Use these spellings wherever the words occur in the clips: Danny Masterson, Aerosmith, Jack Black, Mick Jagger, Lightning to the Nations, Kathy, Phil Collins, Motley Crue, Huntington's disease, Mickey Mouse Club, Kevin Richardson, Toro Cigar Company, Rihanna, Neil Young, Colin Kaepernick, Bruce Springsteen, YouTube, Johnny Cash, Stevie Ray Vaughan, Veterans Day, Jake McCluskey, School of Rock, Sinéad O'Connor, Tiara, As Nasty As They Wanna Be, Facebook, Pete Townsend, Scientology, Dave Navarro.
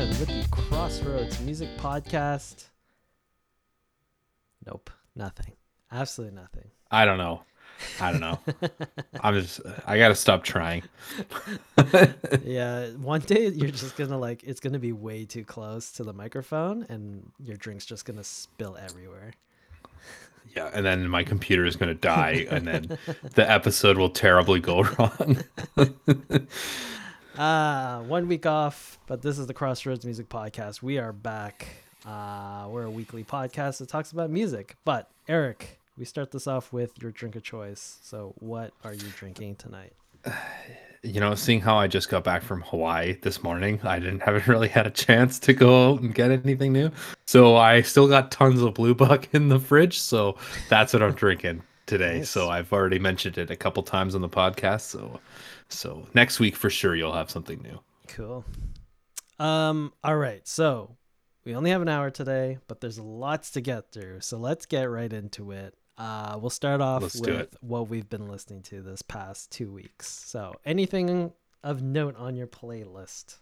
in with the Crossroads Music Podcast. Nope, nothing. Absolutely nothing. I don't know. I gotta stop trying. Yeah, one day you're just gonna it's gonna be way too close to the microphone and your drink's just gonna spill everywhere. Yeah, and then my computer is gonna die and then the episode will terribly go wrong. 1 week off, but this is the Crossroads Music Podcast. We are back. We're a weekly podcast that talks about music, but Eric, we start this off with your drink of choice. So what are you drinking tonight? Seeing how I just got back from Hawaii this morning, I haven't really had a chance to go out and get anything new. So I still got tons of Blue Buck in the fridge. So that's what I'm drinking today. Nice. So I've already mentioned it a couple times on the podcast. So next week for sure, you'll have something new. Cool. All right. So we only have an hour today, but there's lots to get through. So let's get right into it. We'll start off with what we've been listening to this past 2 weeks. So anything of note on your playlist?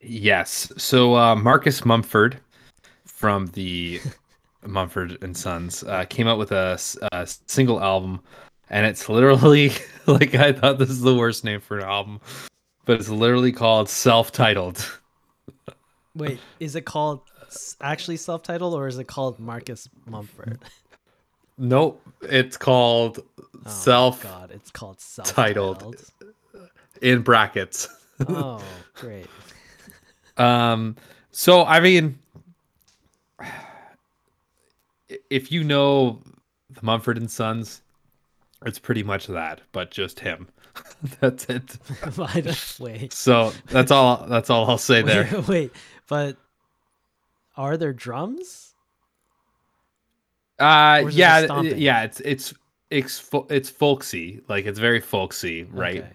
Yes. So Marcus Mumford from the Mumford and Sons came out with a single album. And it's literally, I thought this is the worst name for an album. But it's literally called Self-Titled. Wait, is it called actually Self-Titled or is it called Marcus Mumford? Nope, it's called it's called Self-Titled in brackets. Oh, great. So I mean, if you know the Mumford and Sons, it's pretty much that, but just him. That's it. Wait. So that's all I'll say there. Wait, but are there drums? It's folksy, it's very folksy, right? Okay.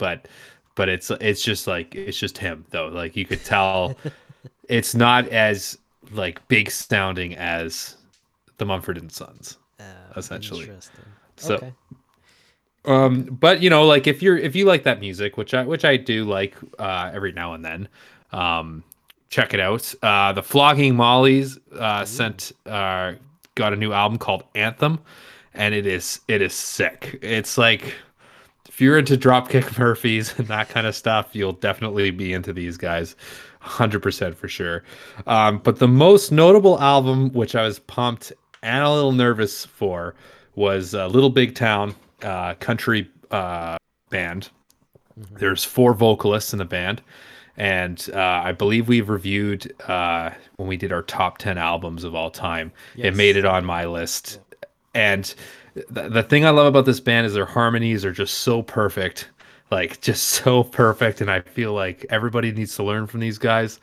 But it's just him though. You could tell it's not as big sounding as the Mumford and Sons, essentially. Interesting. So, okay. But if you like that music, which I do like every now and then, check it out. The Flogging Mollies got a new album called Anthem, and it is sick. It's if you're into Dropkick Murphys and that kind of stuff, you'll definitely be into these guys 100% for sure. But the most notable album, which I was pumped and a little nervous for, was Little Big Town, country band. Mm-hmm. There's 4 vocalists in the band. And I believe we've reviewed when we did our top 10 albums of all time. Yes. It made it on my list. Yeah. And the thing I love about this band is their harmonies are just so perfect. Just so perfect. And I feel like everybody needs to learn from these guys.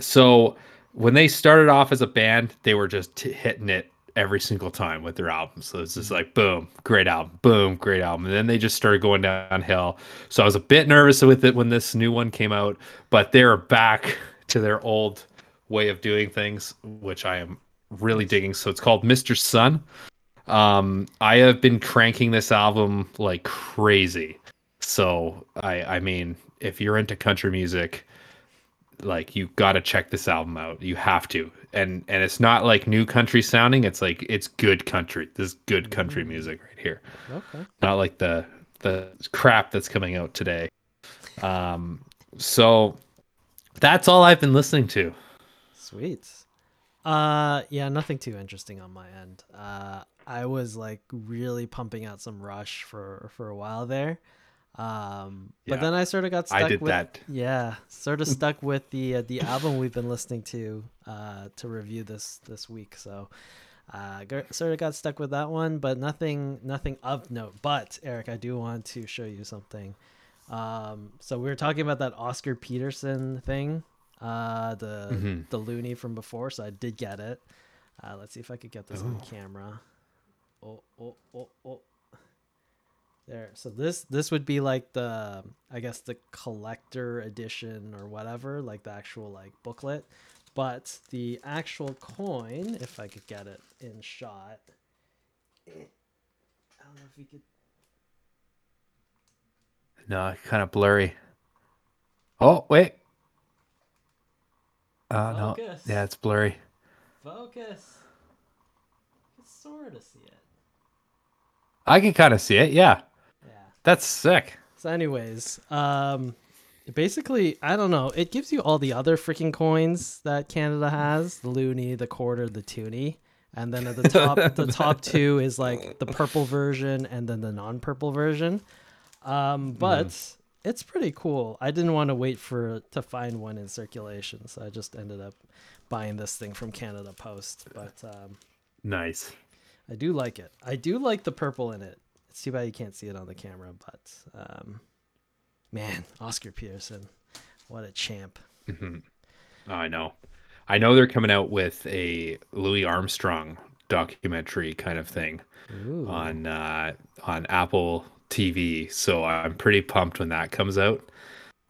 So when they started off as a band, they were just hitting it every single time with their album. So it's just boom, great album, boom, great album. And then they just started going downhill. So I was a bit nervous with it when this new one came out, but they're back to their old way of doing things, which I am really digging. So it's called Mr. Sun. I have been cranking this album like crazy. So I mean, if you're into country music, you got to check this album out. You have to. And it's not new country sounding. It's it's good country. This is good country music right here. Okay. Not the crap that's coming out today. So that's all I've been listening to. Sweet. Yeah, nothing too interesting on my end. I was really pumping out some Rush for a while there. But then I sort of got stuck with the album we've been listening to review this week. So, sort of got stuck with that one, but nothing of note. But Eric, I do want to show you something. So we were talking about that Oscar Peterson thing, the loony from before. So I did get it. Let's see if I could get this on camera. Oh. There. So this would be the collector edition or whatever, the actual booklet, but the actual coin, if I could get it in shot, I don't know if you could. No, kind of blurry. Oh, wait. Oh, no. Yeah, it's blurry. Focus. I can sort of see it. I can kind of see it, yeah. Yeah. That's sick. So anyways, basically, I don't know. It gives you all the other freaking coins that Canada has. The loonie, the quarter, the toonie. And then at the top, the top two is like the purple version and then the non-purple version. But it's pretty cool. I didn't want to wait to find one in circulation. So I just ended up buying this thing from Canada Post. But nice. I do like it. I do like the purple in it. It's too bad you can't see it on the camera, but man, Oscar Peterson, what a champ. Mm-hmm. Oh, I know they're coming out with a Louis Armstrong documentary kind of thing. Ooh. on Apple TV, so I'm pretty pumped when that comes out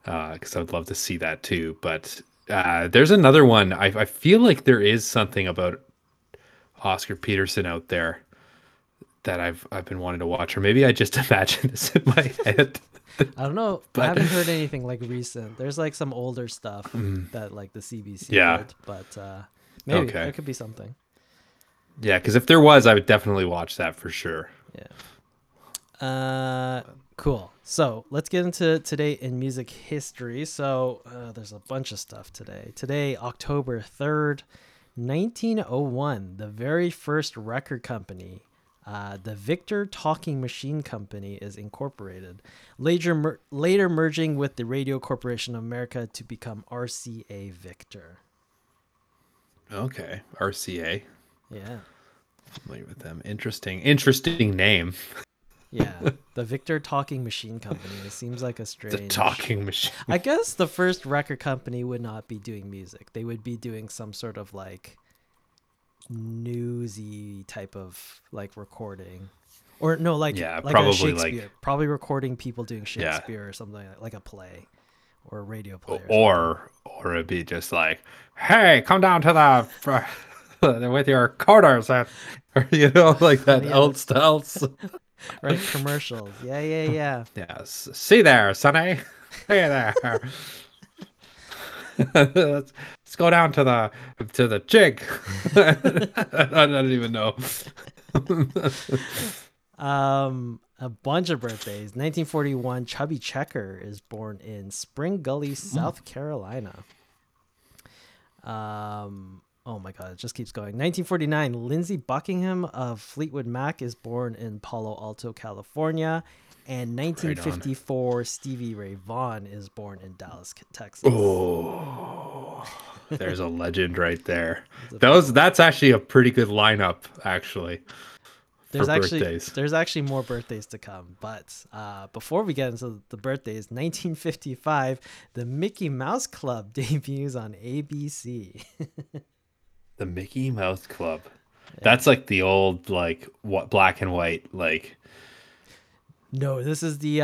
because I would love to see that too. But there's another one. I feel like there is something about Oscar Peterson out there that I've been wanting to watch, or maybe I just imagine this in my head. I don't know. But I haven't heard anything like recent. There's like some older stuff that like the CBC did, but maybe there could be something. Yeah, because if there was, I would definitely watch that for sure. Yeah. Cool. So let's get into today in music history. So there's a bunch of stuff today. Today, October 3rd, 1901, the very first record company, the Victor Talking Machine Company, is incorporated, later merging with the Radio Corporation of America to become RCA Victor. Okay, RCA. Yeah. Familiar with them. Interesting name. Yeah, the Victor Talking Machine Company. It seems like a strange... The Talking Machine. I guess the first record company would not be doing music. They would be doing some sort of like newsy type of like recording, or no, like, yeah, like probably a Shakespeare, like, probably recording people doing Shakespeare or something like a play or a radio play, or it'd be just like, hey, come down to the with your quarters, or you know, like that old styles, right? Commercials, yeah. Yes, see there, Sonny. Hey there. Let's go down to the jig. I don't even know. A bunch of birthdays. 1941, Chubby Checker is born in Spring Gully, South Carolina. Oh my God, it just keeps going. 1949, Lindsey Buckingham of Fleetwood Mac is born in Palo Alto, California. And 1954, right, Stevie Ray Vaughan is born in Dallas, Texas. Oh, there's a legend right there. That's actually a pretty good lineup, actually. There's actually more birthdays to come. But before we get into the birthdays, 1955, the Mickey Mouse Club debuts on ABC. The Mickey Mouse Club. Yeah. That's like the old, like, what, black and white, like... No, this is the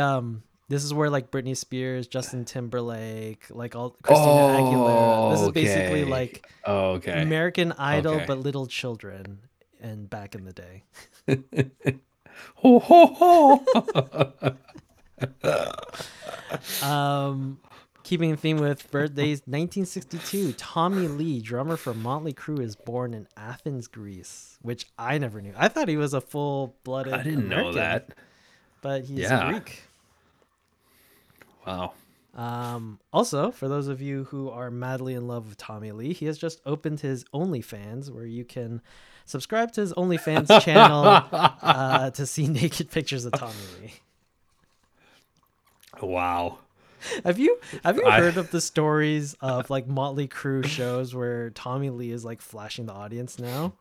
this is where like Britney Spears, Justin Timberlake, like all Christina Aguilera. This is basically like American Idol but little children and back in the day. Ho ho ho. Keeping in theme with birthdays, 1962, Tommy Lee, drummer for Motley Crue, is born in Athens, Greece, which I never knew. I thought he was a full-blooded American. I didn't know that. But he's Greek. Wow. Also, for those of you who are madly in love with Tommy Lee, he has just opened his OnlyFans, where you can subscribe to his OnlyFans channel to see naked pictures of Tommy Lee. Wow. Have you heard of the stories of like Motley Crue shows where Tommy Lee is like flashing the audience now?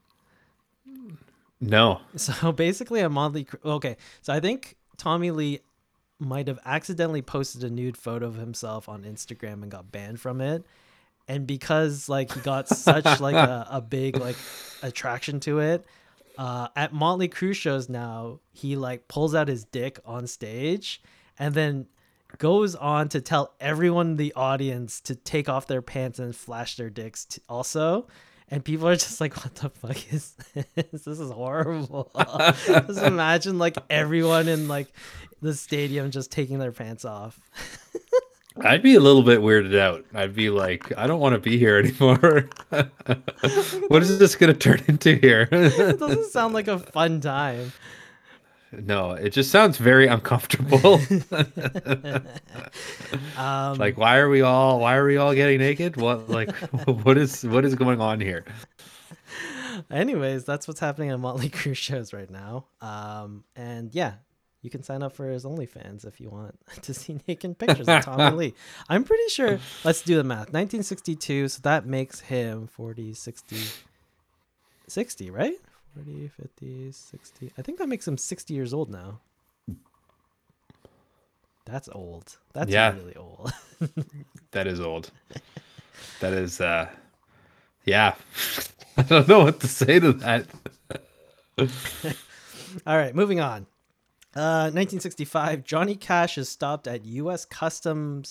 No. So basically a Motley Crue... Okay, so I think Tommy Lee might have accidentally posted a nude photo of himself on Instagram and got banned from it. And because like he got such like a big like attraction to it, at Motley Crue shows now, he like pulls out his dick on stage and then goes on to tell everyone in the audience to take off their pants and flash their dicks also. And people are just like, what the fuck is this? This is horrible. Just imagine like everyone in like the stadium just taking their pants off. I'd be a little bit weirded out. I'd be like, I don't want to be here anymore. What is this going to turn into here? It doesn't sound like a fun time. No, it just sounds very uncomfortable. Like, why are we all getting naked? What is going on here? Anyways, that's what's happening on Motley Crue shows right now. And yeah, you can sign up for his OnlyFans if you want to see naked pictures of Tommy Lee. I'm pretty sure, let's do the math. 1962, so that makes him 60, right? 40, 50, 60. I think that makes him 60 years old now. That's old. That's really old. That is old. That is, yeah. I don't know what to say to that. All right, moving on. 1965, Johnny Cash is stopped at U.S. custom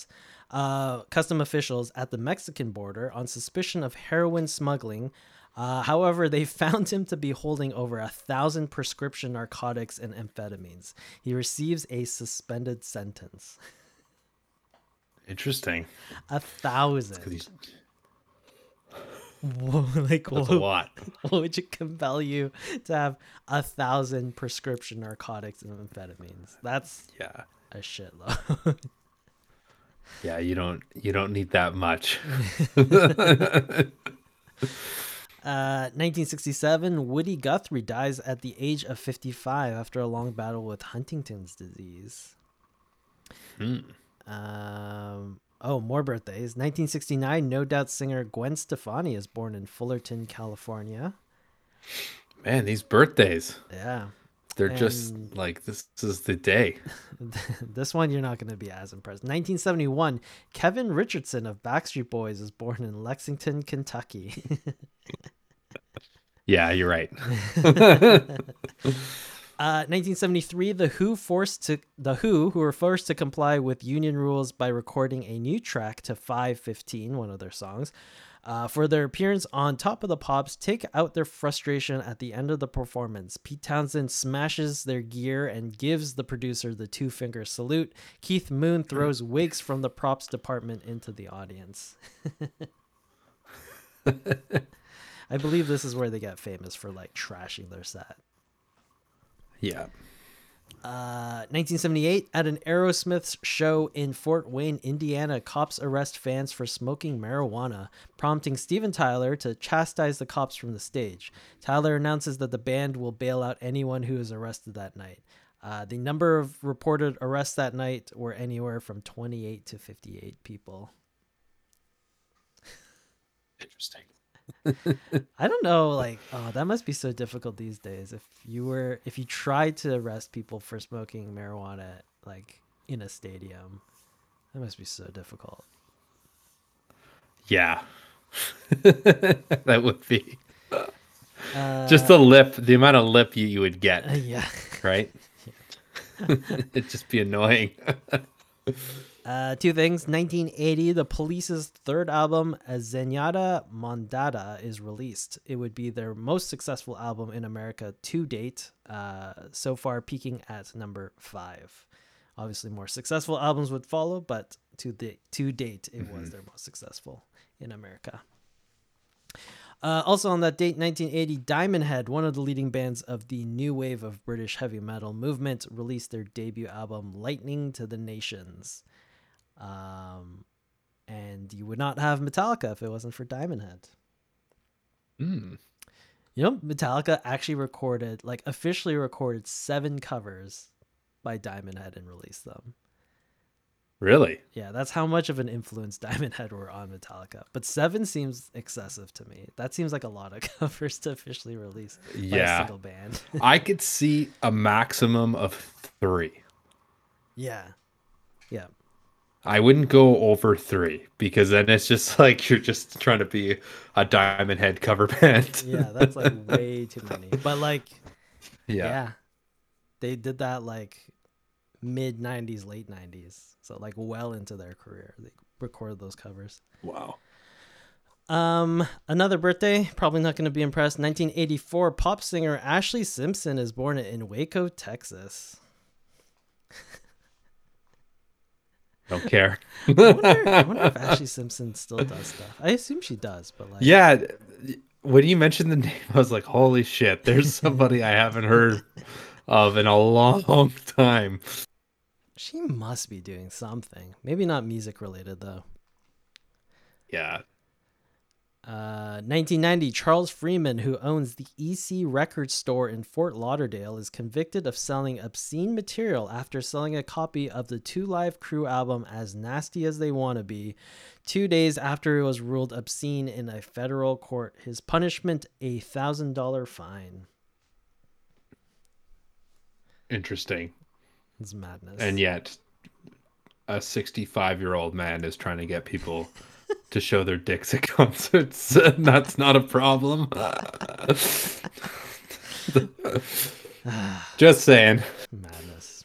officials at the Mexican border on suspicion of heroin smuggling. However, they found him to be holding over 1,000 prescription narcotics and amphetamines. He receives a suspended sentence. Interesting. 1,000. Whoa, like, that's a lot. What would you compel you to have 1,000 prescription narcotics and amphetamines? That's a shitload. Yeah, you don't need that much. 1967, Woody Guthrie dies at the age of 55 after a long battle with Huntington's disease. Oh, more birthdays. 1969, No Doubt singer Gwen Stefani is born in Fullerton, California. Man, these birthdays. Yeah. They're just like, this is the day. This one, you're not going to be as impressed. 1971, Kevin Richardson of Backstreet Boys is born in Lexington, Kentucky. Yeah, you're right. 1973, The Who were forced to comply with union rules by recording a new track to 5:15, one of their songs, for their appearance on Top of the Pops. Take out their frustration at the end of the performance. Pete Townsend smashes their gear and gives the producer the two-finger salute. Keith Moon throws wigs from the props department into the audience. I believe this is where they get famous for, like, trashing their set. Yeah. 1978, at an Aerosmith show in Fort Wayne, Indiana, cops arrest fans for smoking marijuana, prompting Steven Tyler to chastise the cops from the stage. Tyler announces that the band will bail out anyone who is arrested that night. The number of reported arrests that night were anywhere from 28 to 58 people. Interesting. I don't know, like, oh, that must be so difficult these days. If you tried to arrest people for smoking marijuana, like, in a stadium, that must be so difficult. Yeah. That would be just the amount of lip you would get. Yeah. Right? Yeah. It'd just be annoying. Two things. 1980, the Police's third album, Zenyatta Mondada, is released. It would be their most successful album in America to date, so far peaking at number 5. Obviously, more successful albums would follow, but to date, it was their most successful in America. Also on that date, 1980, Diamond Head, one of the leading bands of the new wave of British heavy metal movement, released their debut album, Lightning to the Nations. And you would not have Metallica if it wasn't for Diamond Head. You know, Metallica actually officially recorded 7 covers by Diamond Head and released them. Really? Yeah, that's how much of an influence Diamond Head were on Metallica. But 7 seems excessive to me. That seems like a lot of covers to officially release by a single band. I could see a maximum of 3. Yeah. Yeah. I wouldn't go over 3 because then it's just like you're just trying to be a Diamond Head cover band. Yeah, that's like way too many. But like, yeah. They did that like mid 90s, late 90s. So like well into their career, they recorded those covers. Wow. Another birthday, probably not going to be impressed. 1984, pop singer Ashlee Simpson is born in Waco, Texas. Don't care. I wonder if Ashlee Simpson still does stuff. I assume she does, but like, yeah. When you mentioned the name, I was like, holy shit, there's somebody I haven't heard of in a long time. She must be doing something. Maybe not music related, though. Yeah. 1990, Charles Freeman, who owns the EC Record Store in Fort Lauderdale, is convicted of selling obscene material after selling a copy of the Two Live Crew album As Nasty As They Wanna Be 2 days after it was ruled obscene in a federal court. His punishment, a $1,000 fine. Interesting. It's madness. And yet a 65-year-old man is trying to get people to show their dicks at concerts. That's not a problem. Just saying. Madness.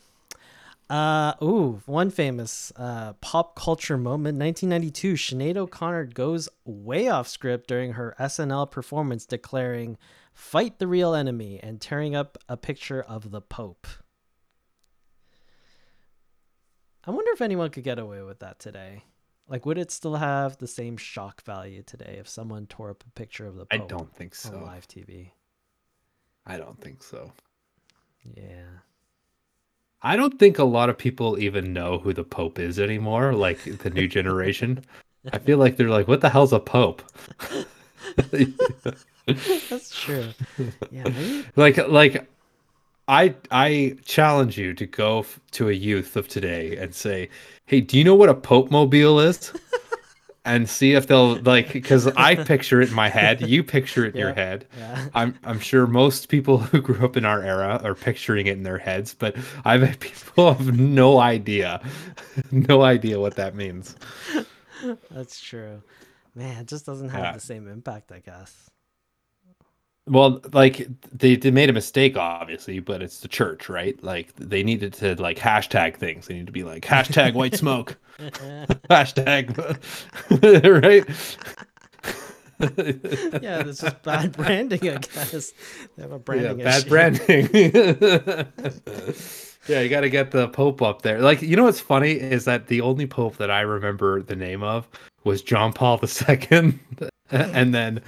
One famous pop culture moment. 1992, Sinead O'Connor goes way off script during her SNL performance, declaring, "Fight the real enemy," and tearing up a picture of the Pope. I wonder if anyone could get away with that today. Like, would it still have the same shock value today if someone tore up a picture of the Pope? I don't think so. On live TV. I don't think so. Yeah. I don't think a lot of people even know who the Pope is anymore, like the new generation. I feel like they're like, what the hell's a Pope? That's true. Yeah. Maybe. Like I challenge you to go to a youth of today and say, hey, do you know what a Pope Mobile is? And see if they'll, like, because I picture it in my head. You picture it in your head. Yeah. I'm sure most people who grew up in our era are picturing it in their heads, but I bet people have no idea what that means. That's true. Man, it just doesn't have the same impact, I guess. Well, like they made a mistake, obviously, but it's the church, right? Like they needed to like hashtag things. They need to be like hashtag white smoke, hashtag, right? Yeah, this is bad branding, I guess. They have a branding issue. Bad branding. Yeah, you got to get the Pope up there. Like, you know what's funny is that the only Pope that I remember the name of was John Paul II. And then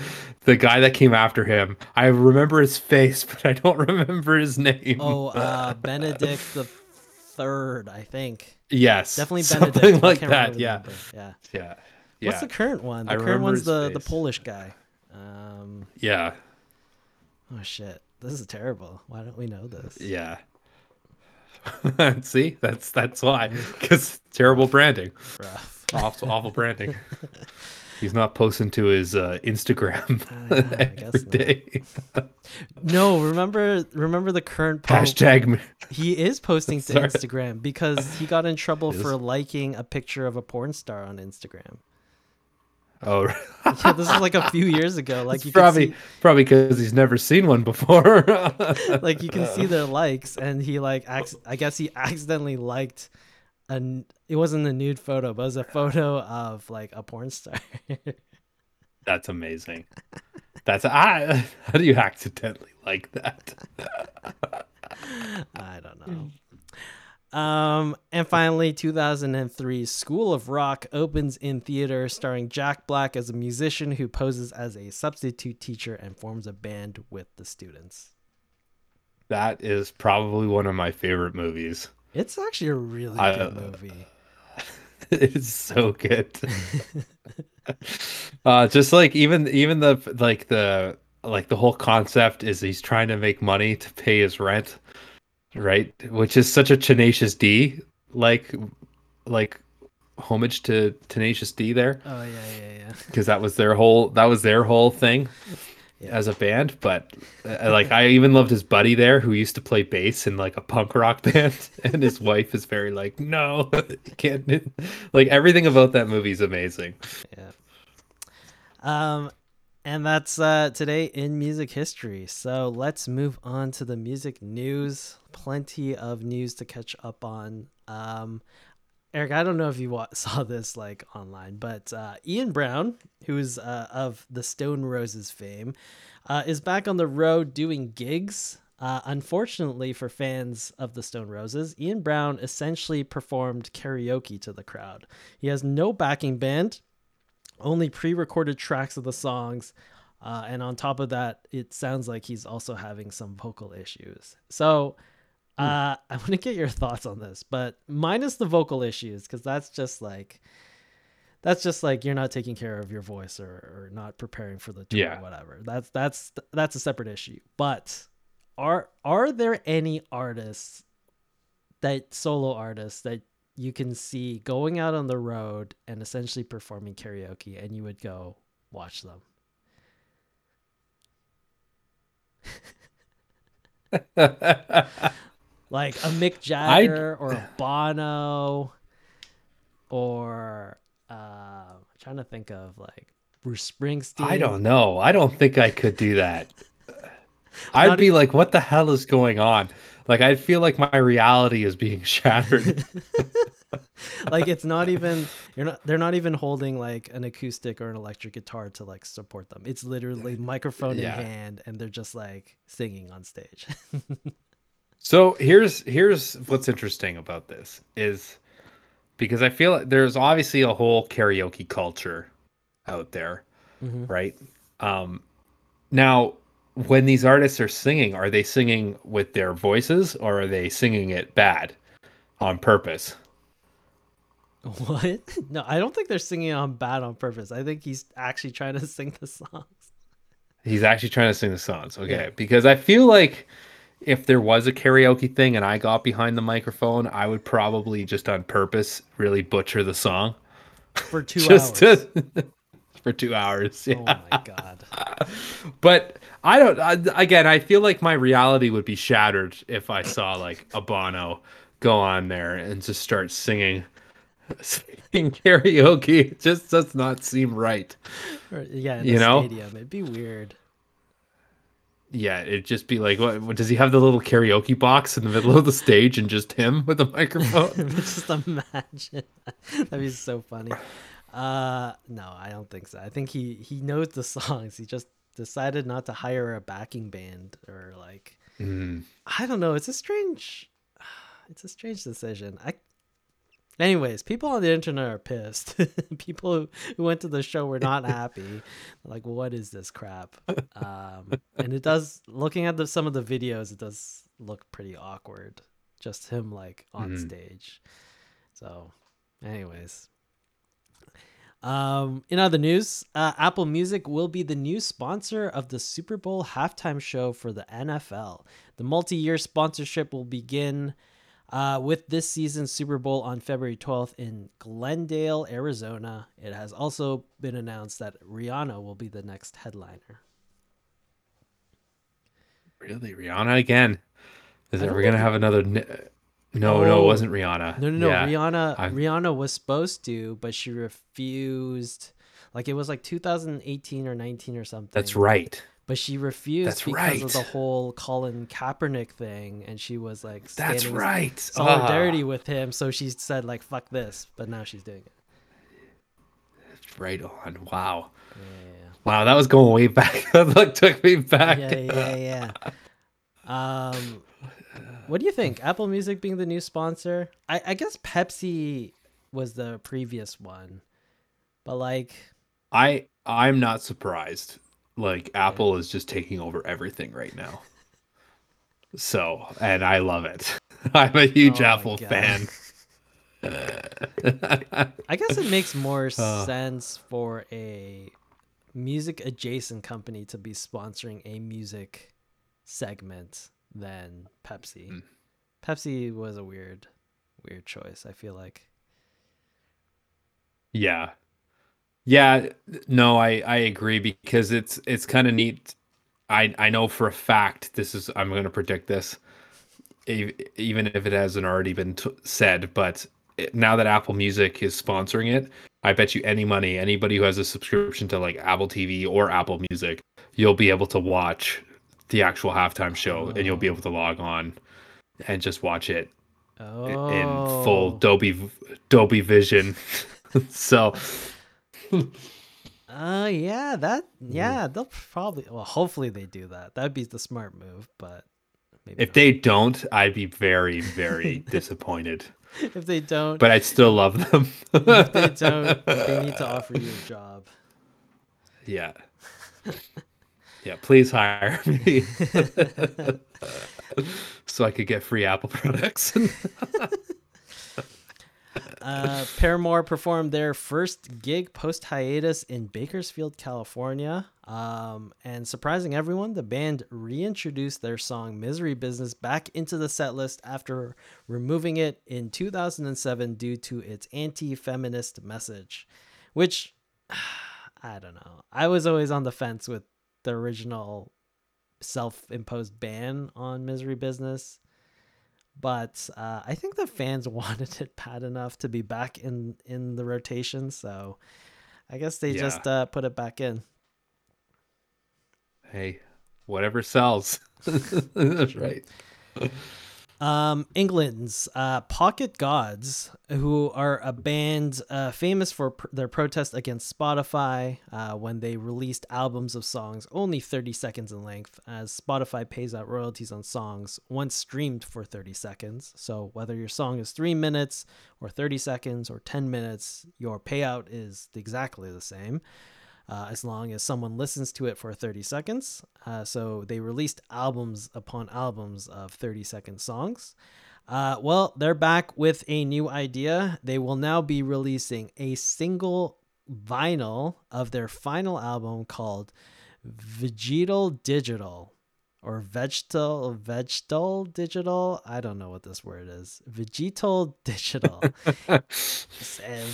the guy that came after him, I remember his face, but I don't remember his name. Oh, Benedict the Third, I think. Yes, definitely Benedict. Something like that. Yeah. What's the current one? The current one's the Polish guy. Yeah. Oh shit! This is terrible. Why don't we know this? Yeah. See, that's why, because terrible branding. Rough. Awful branding. He's not posting to his Instagram every day. No, remember the current Pope. Hashtag. He is posting to Instagram because he got in trouble for liking a picture of a porn star on Instagram. Oh, yeah, this is like a few years ago. Like it's probably because he's never seen one before. Like you can see their likes, and he like I guess he accidentally liked. And it wasn't a nude photo, but it was a photo of like a porn star. That's amazing. How do you accidentally like that? I don't know. And finally, 2003, School of Rock opens in theater, starring Jack Black as a musician who poses as a substitute teacher and forms a band with the students. That is probably one of my favorite movies. It's actually a really good movie. It's so good. Just like even the whole concept is he's trying to make money to pay his rent, right? Which is such a Tenacious D like homage to Tenacious D there. Oh yeah. Because that was their whole thing. As a band, but like I even loved his buddy there who used to play bass in like a punk rock band, and his wife is very like, no, can't, like everything about that movie is amazing. Yeah. And that's today in music history. So let's move on to the music news. Plenty of news to catch up on. Eric, I don't know if you saw this like online, but Ian Brown, who is of the Stone Roses fame, is back on the road doing gigs. Unfortunately for fans of the Stone Roses, Ian Brown essentially performed karaoke to the crowd. He has no backing band, only pre-recorded tracks of the songs. And on top of that, it sounds like he's also having some vocal issues. So I want to get your thoughts on this, but minus the vocal issues, because that's just like you're not taking care of your voice or not preparing for the tour or whatever. That's a separate issue. But are there any artists, that solo artists, that you can see going out on the road and essentially performing karaoke and you would go watch them? Like a Mick Jagger or a Bono or I'm trying to think of like Bruce Springsteen. I don't know. I don't think I could do that. I'd be like, what the hell is going on? Like, I feel like my reality is being shattered. Like, it's not even, they're not even holding like an acoustic or an electric guitar to like support them. It's literally microphone in hand and they're just like singing on stage. So here's what's interesting about this is because I feel like there's obviously a whole karaoke culture out there, right? Now, when these artists are singing, are they singing with their voices or are they singing it bad on purpose? What? No, I don't think they're singing on bad on purpose. I think he's actually trying to sing the songs. He's actually trying to sing the songs. Okay. Yeah. Because I feel like if there was a karaoke thing and I got behind the microphone, I would probably just on purpose really butcher the song for 2 hours. For 2 hours. Yeah. Oh my God. But I feel like my reality would be shattered if I saw like a Bono go on there and just start singing karaoke. It just does not seem right. In the stadium. It'd be weird. Yeah, it'd just be like, what does he have the little karaoke box in the middle of the stage and just him with a microphone? Just imagine. That'd be so funny. No, I don't think so. I think he knows the songs. He just decided not to hire a backing band or like, I don't know. It's a strange decision. Anyways, people on the internet are pissed. People who went to the show were not happy. Like, what is this crap? And it does, looking at some of the videos, it does look pretty awkward. Just him like on stage. So anyways, in other news, Apple Music will be the new sponsor of the Super Bowl halftime show for the NFL. The multi-year sponsorship will begin with this season's Super Bowl on February 12th in Glendale, Arizona. It has also been announced that Rihanna will be the next headliner. Really? Rihanna again? Is it, we're going to have another... No, it wasn't Rihanna. No. Yeah. Rihanna was supposed to, but she refused. Like, it was like 2018 or 19 or something. That's right. But she refused because of the whole Colin Kaepernick thing, and she was like standing solidarity with him. So she said like, "Fuck this," but now she's doing it. Right on. Wow. Yeah. Wow, that was going way back. That took me back. Yeah. What do you think? Apple Music being the new sponsor? I guess Pepsi was the previous one, but like, I'm not surprised. Like, Apple is just taking over everything right now. So, and I love it. I'm a huge Apple fan. I guess it makes more sense for a music adjacent company to be sponsoring a music segment than Pepsi. Pepsi was a weird choice, I feel like. Yeah. No, I agree, because it's kind of neat. I know for a fact I'm going to predict this, even if it hasn't already been said, but now that Apple Music is sponsoring it, I bet you any money, anybody who has a subscription to like Apple TV or Apple Music, you'll be able to watch the actual halftime show, and you'll be able to log on and just watch it in full Dolby Vision. So, hopefully they do that. That'd be the smart move, but Maybe if not. They don't, I'd be very, very disappointed. If they don't. But I'd still love them. If they don't, they need to offer you a job. Yeah. Yeah, please hire me. So I could get free Apple products. Paramore performed their first gig post-hiatus in Bakersfield, California. And surprising everyone, the band reintroduced their song Misery Business back into the set list after removing it in 2007 due to its anti-feminist message, which, I don't know. I was always on the fence with the original self-imposed ban on Misery Business. But I think the fans wanted it bad enough to be back in the rotation. So I guess they just put it back in. Hey, whatever sells. That's right. England's Pocket Gods, who are a band famous for their protest against Spotify when they released albums of songs only 30 seconds in length, as Spotify pays out royalties on songs once streamed for 30 seconds. So whether your song is 3 minutes or 30 seconds or 10 minutes, your payout is exactly the same. As long as someone listens to it for 30 seconds. So they released albums upon albums of 30-second songs. Well, they're back with a new idea. They will now be releasing a single vinyl of their final album called Vegetal Digital or Vegetal Digital. I don't know what this word is. Vegetal Digital.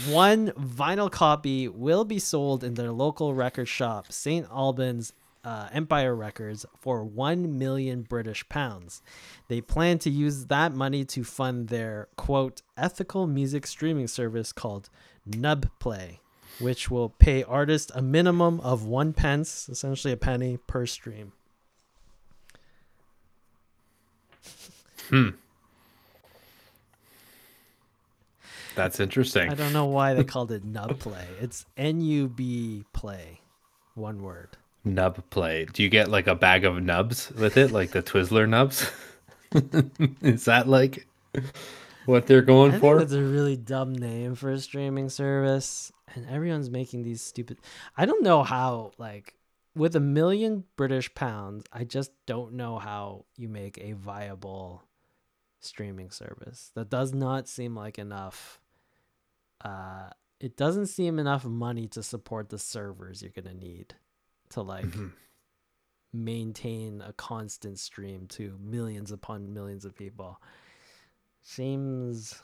One vinyl copy will be sold in their local record shop, St. Albans Empire Records, for 1 million British pounds. They plan to use that money to fund their, quote, ethical music streaming service called Nub Play, which will pay artists a minimum of 1 pence, essentially a penny, per stream. That's interesting. I don't know why they called it Nub Play. It's N-U-B Play. One word. Nub Play. Do you get like a bag of nubs with it? Like the Twizzler nubs? Is that like what they're going for? I think that's a really dumb name for a streaming service. And everyone's making these stupid... I don't know how, like... With 1 million British pounds, I just don't know how you make a viable... streaming service. That does not seem like enough. It doesn't seem enough money to support the servers you're gonna need to like maintain a constant stream to millions upon millions of people. Seems,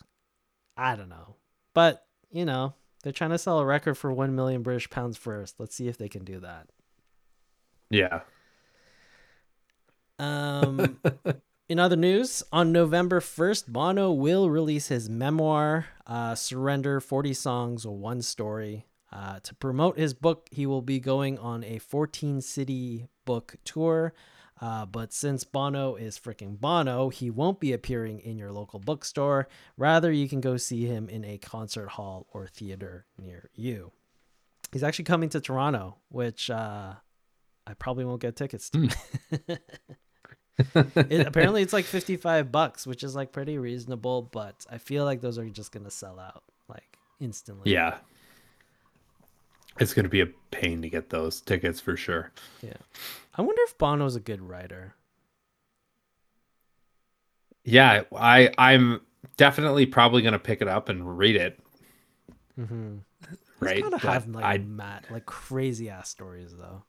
I don't know, but you know, they're trying to sell a record for 1 million British pounds first. Let's see if they can do that. Yeah. In other news, on November 1st, Bono will release his memoir, Surrender, 40 Songs, One Story. To promote his book, he will be going on a 14-city book tour. But since Bono is freaking Bono, he won't be appearing in your local bookstore. Rather, you can go see him in a concert hall or theater near you. He's actually coming to Toronto, which I probably won't get tickets to. Apparently it's like $55, which is like pretty reasonable, but I feel like those are just gonna sell out like instantly. Yeah, it's gonna be a pain to get those tickets for sure. Yeah, I wonder if Bono's a good writer. Yeah, I'm definitely probably gonna pick it up and read it. Mm-hmm. Right, gotta have like crazy ass stories though.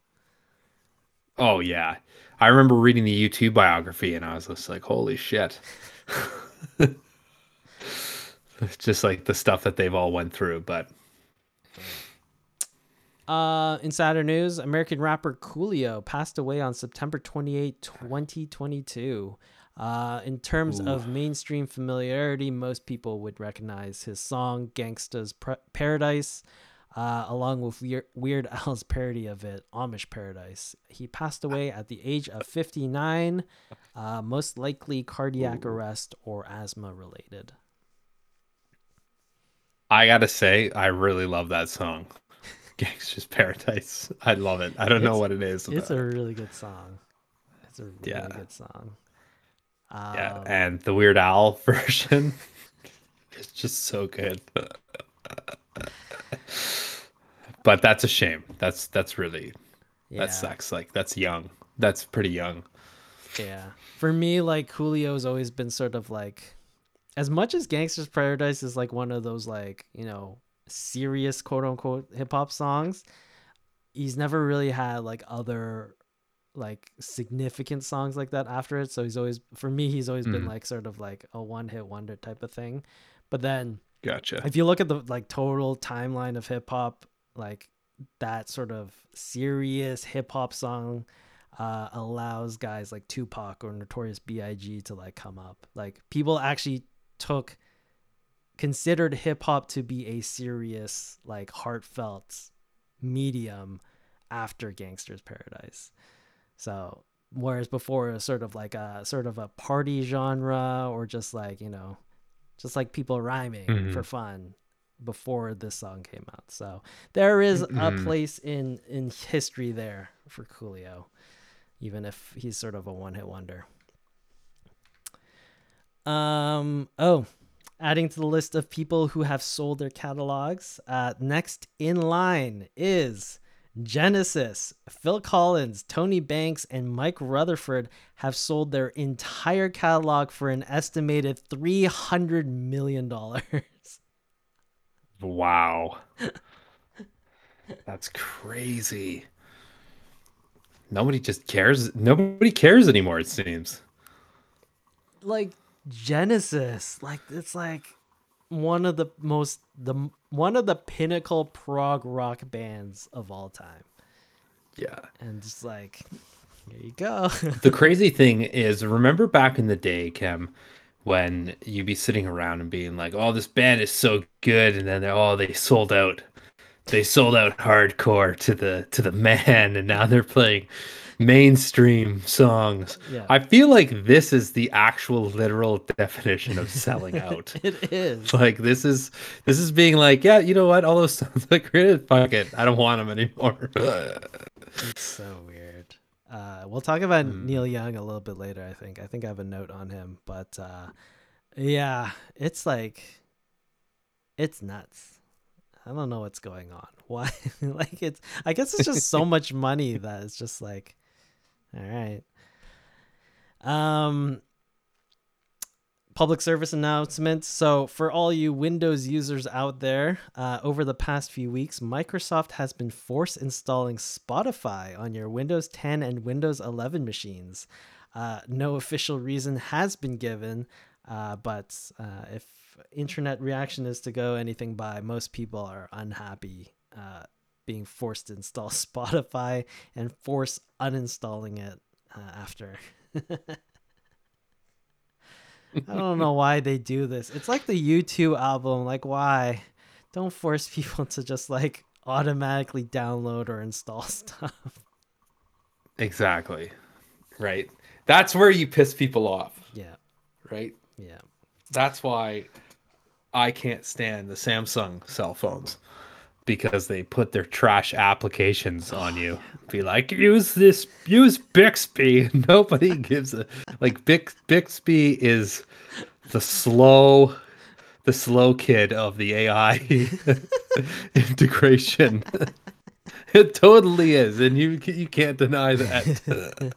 Oh, yeah. I remember reading the U2 biography and I was just like, holy shit. It's just like the stuff that they've all went through. But insider news, American rapper Coolio passed away on September 28, 2022. In terms of mainstream familiarity, most people would recognize his song Gangsta's Paradise. Along with Weird Al's parody of it, Amish Paradise. He passed away at the age of 59, most likely cardiac arrest or asthma related. I gotta say, I really love that song, Gangsta's Paradise. I love it. I don't know what it is. It's a really good song. It's a really good song. Yeah, and the Weird Al version is just so good. But that's a shame. That's really, yeah, that sucks. Like, that's young. That's pretty young. Yeah. For me, like, Julio's always been sort of like, as much as Gangster's Paradise is like one of those, like, you know, serious quote unquote hip hop songs, he's never really had like other like significant songs like that after it. So he's always, for me, he's always been like sort of like a one hit wonder type of thing. But then, gotcha, if you look at the like total timeline of hip hop, like that sort of serious hip hop song allows guys like Tupac or Notorious B.I.G. to like come up. Like, people actually considered hip hop to be a serious, like, heartfelt medium after Gangster's Paradise. So whereas before it was sort of a party genre, or just like, you know, just like people rhyming for fun before this song came out. So there is a place in history there for Coolio, even if he's sort of a one-hit wonder. Adding to the list of people who have sold their catalogs, next in line is Genesis. Phil Collins, Tony Banks, and Mike Rutherford have sold their entire catalog for an estimated $300 million. Wow. That's crazy. Nobody just cares. Nobody cares anymore, it seems. Like, Genesis, like, it's like one of the pinnacle prog rock bands of all time. Yeah. And just like, here you go. The crazy thing is, remember back in the day, Kim, when you'd be sitting around and being like, oh, this band is so good, and then they sold out. They sold out hardcore to the man, and now they're playing mainstream songs. Yeah. I feel like this is the actual literal definition of selling out. It is. Like, this is being like, yeah, you know what? All those songs are great. Fuck it. I don't want them anymore. It's so weird. We'll talk about Neil Young a little bit later, I think. I think I have a note on him, but yeah, it's like, it's nuts. I don't know what's going on. Why? Like, it's, I guess it's just so much money that it's just like, all right. Public service announcements. So for all you Windows users out there, over the past few weeks, Microsoft has been force installing Spotify on your Windows 10 and Windows 11 machines. No official reason has been given, but if internet reaction is to go anything by, most people are unhappy being forced to install Spotify and force uninstalling it after. I don't know why they do this. It's like the U2 album. Like, why? Don't force people to just like automatically download or install stuff. Exactly. Right. That's where you piss people off. Yeah. Right? Yeah. That's why I can't stand the Samsung cell phones, because they put their trash applications on you. Yeah. Be like, use Bixby. Nobody gives a, like, Bixby is the slow kid of the AI integration. It totally is. And you can't deny that.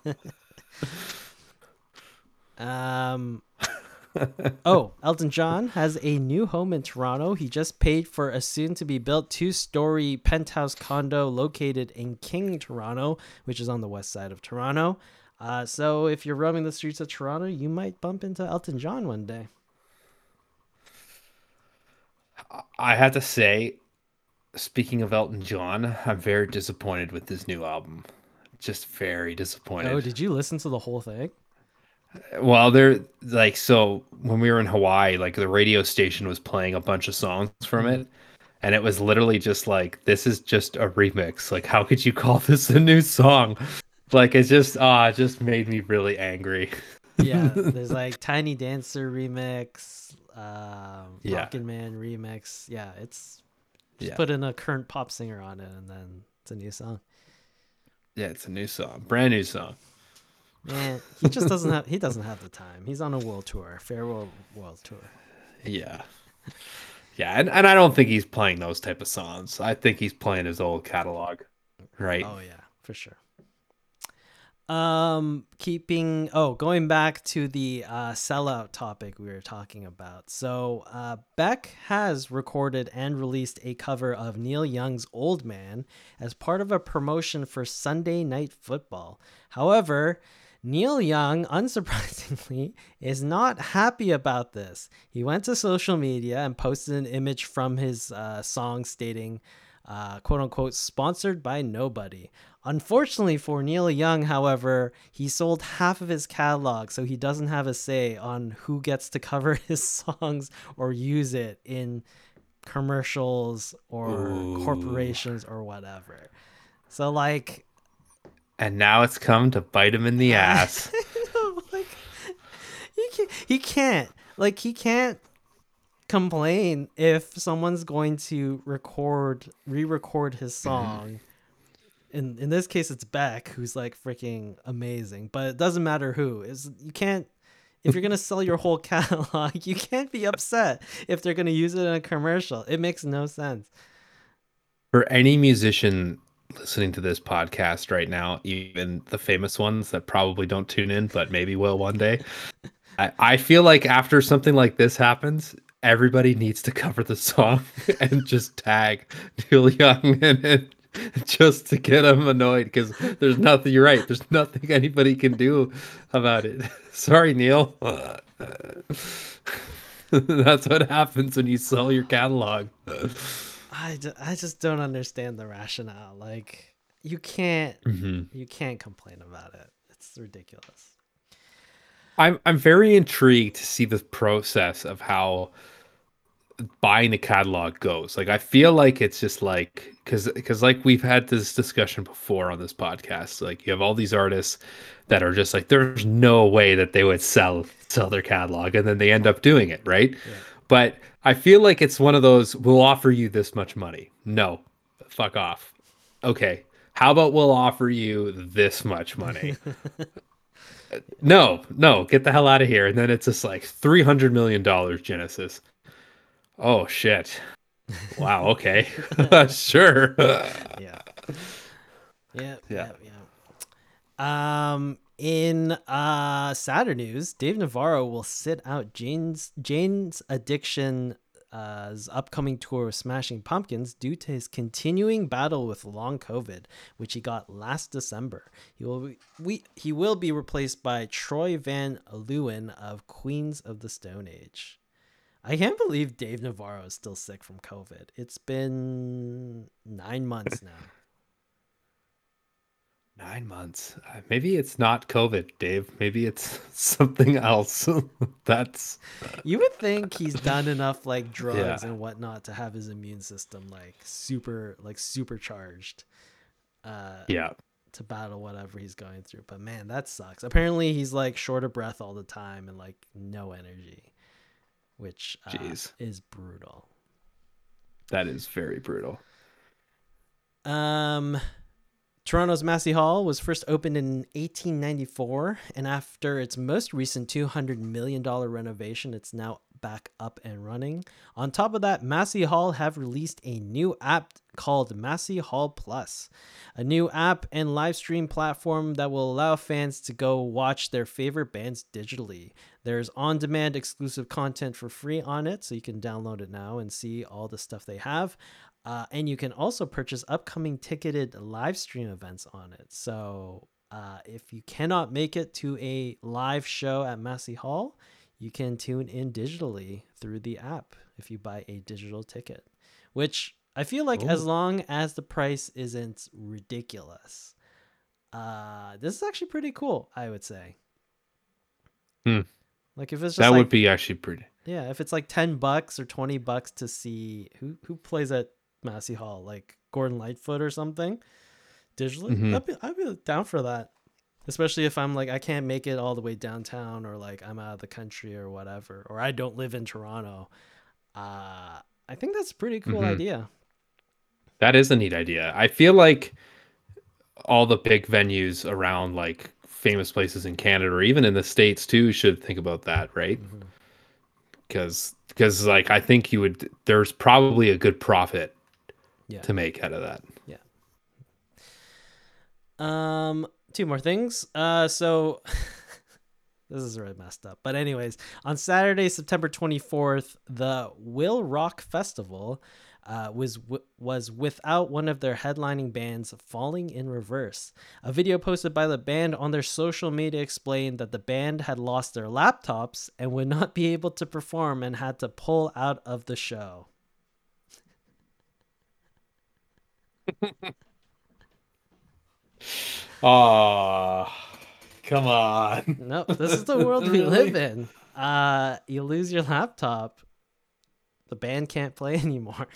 Elton John has a new home in Toronto. He just paid for a soon-to-be-built 2-story penthouse condo located in King, Toronto, which is on the west side of Toronto. So if you're roaming the streets of Toronto, you might bump into Elton John one day. I have to say, speaking of Elton John, I'm very disappointed with this new album. Just very disappointed. Oh, did you listen to the whole thing? Well, they're like, so when we were in Hawaii, like, the radio station was playing a bunch of songs from it, and it was literally just like, this is just a remix. Like, how could you call this a new song? Like, it just just made me really angry. Yeah, there's like Tiny Dancer remix, Rocket Man remix. Yeah, it's just put in a current pop singer on it, and then it's a new song. Yeah, it's a new song, brand new song. Man, he just doesn't have. He doesn't have the time. He's on a world tour, farewell world tour. Yeah, yeah, and I don't think he's playing those type of songs. I think he's playing his old catalog, right? Oh yeah, for sure. Going back to the sellout topic we were talking about. So Beck has recorded and released a cover of Neil Young's Old Man as part of a promotion for Sunday Night Football. However, Neil Young, unsurprisingly, is not happy about this. He went to social media and posted an image from his song stating, quote unquote, sponsored by nobody. Unfortunately for Neil Young, however, he sold half of his catalog, so he doesn't have a say on who gets to cover his songs or use it in commercials or corporations or whatever. So, like... And now it's come to bite him in the ass. No, like, he can't complain if someone's going to re-record his song. In this case, it's Beck, who's like freaking amazing, but it doesn't matter who. You can't, if you're gonna sell your whole catalog, you can't be upset if they're gonna use it in a commercial. It makes no sense. For any musician listening to this podcast right now, even the famous ones that probably don't tune in, but maybe will one day, I feel like after something like this happens, everybody needs to cover the song and just tag Neil Young in it. Just to get him annoyed, because there's nothing. You're right. There's nothing anybody can do about it. Sorry, Neil. That's what happens when you sell your catalog. I just don't understand the rationale. Like, you can't complain about it. It's ridiculous. I'm very intrigued to see the process of how buying a catalog goes. Like, I feel like it's just like, because like we've had this discussion before on this podcast, like you have all these artists that are just like, there's no way that they would sell their catalog, and then they end up doing it, right? Yeah. But I feel like it's one of those, we'll offer you this much money. No, fuck off. Okay, how about we'll offer you this much money? no, get the hell out of here. And then it's just like $300 million Genesis. Oh shit! Wow. Okay. Sure. Yeah. In sadder news, Dave Navarro will sit out Jane's Addiction's upcoming tour of Smashing Pumpkins due to his continuing battle with long COVID, which he got last December. He will be replaced by Troy Van Leeuwen of Queens of the Stone Age. I can't believe Dave Navarro is still sick from COVID. It's been 9 months now. 9 months. Maybe it's not COVID, Dave. Maybe it's something else. That's. You would think he's done enough like drugs and whatnot to have his immune system supercharged. To battle whatever he's going through. But man, that sucks. Apparently he's like short of breath all the time and like no energy, which is brutal. That is very brutal. Toronto's Massey Hall was first opened in 1894, and after its most recent $200 million renovation, it's now back up and running. On top of that, Massey Hall have released a new app called Massey Hall Plus, a new app and live stream platform that will allow fans to go watch their favorite bands digitally. There's on-demand exclusive content for free on it, so you can download it now and see all the stuff they have. And you can also purchase upcoming ticketed live stream events on it. So if you cannot make it to a live show at Massey Hall, you can tune in digitally through the app if you buy a digital ticket, which I feel like as long as the price isn't ridiculous, this is actually pretty cool, I would say. Like if it's just that would be actually pretty. Yeah, if it's like $10 or $20 to see who plays at Massey Hall, like Gordon Lightfoot or something, digitally, I'd be down for that. Especially if I'm like, I can't make it all the way downtown, or like I'm out of the country or whatever, or I don't live in Toronto. I think that's a pretty cool idea. That is a neat idea. I feel like all the big venues around like famous places in Canada or even in the States too should think about that, right? Because like I think you would, there's probably a good profit to make out of that. Two more things. So this is really messed up, but anyways, on Saturday, September 24th, the Will Rock Festival was without one of their headlining bands, Falling in Reverse. A video posted by the band on their social media explained that the band had lost their laptops and would not be able to perform and had to pull out of the show. Oh, come on. No, this is the world we live in. You lose your laptop, the band can't play anymore.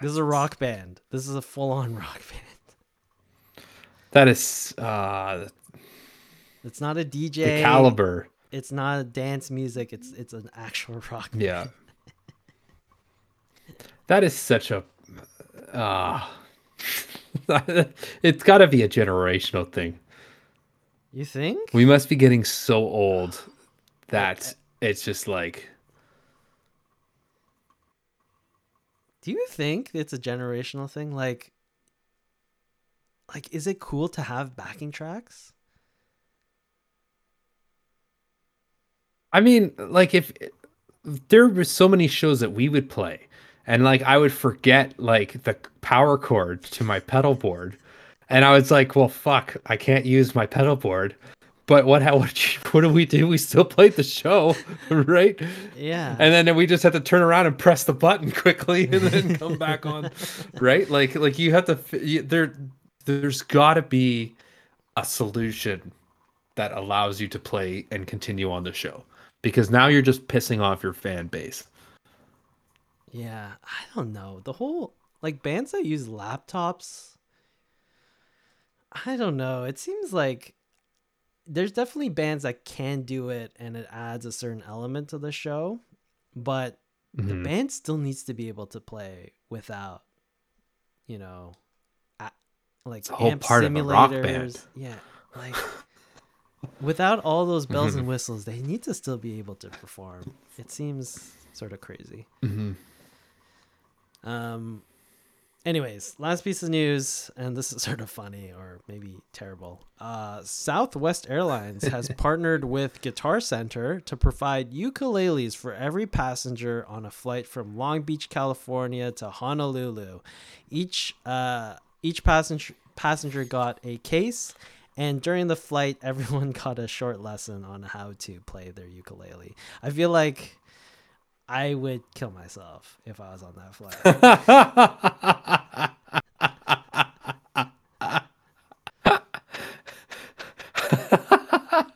This is a rock band. This is a full-on rock band. That is... it's not a DJ. The caliber. It's not a dance music. It's an actual rock band. Yeah. That is such a... it's got to be a generational thing. You think? We must be getting so old that it's just like... Do you think it's a generational thing? Like, is it cool to have backing tracks? I mean, like, there were so many shows that we would play, and like I would forget like the power cord to my pedal board, and I was like, well, fuck, I can't use my pedal board. But what do we do? We still played the show, right? Yeah. And then we just have to turn around and press the button quickly and then come back on, right? Like you have to. There's got to be a solution that allows you to play and continue on the show, because now you're just pissing off your fan base. Yeah, I don't know. The whole like bands that use laptops, I don't know. It seems like there's definitely bands that can do it and it adds a certain element to the show, but the band still needs to be able to play without, you know, like the whole amp part simulators. Of a rock band. Yeah. Like without all those bells and whistles, they need to still be able to perform. It seems sort of crazy. Anyways, last piece of news, and this is sort of funny or maybe terrible. Southwest Airlines has partnered with Guitar Center to provide ukuleles for every passenger on a flight from Long Beach, California to Honolulu. Each passenger got a case, and during the flight, everyone got a short lesson on how to play their ukulele. I feel like I would kill myself if I was on that flight.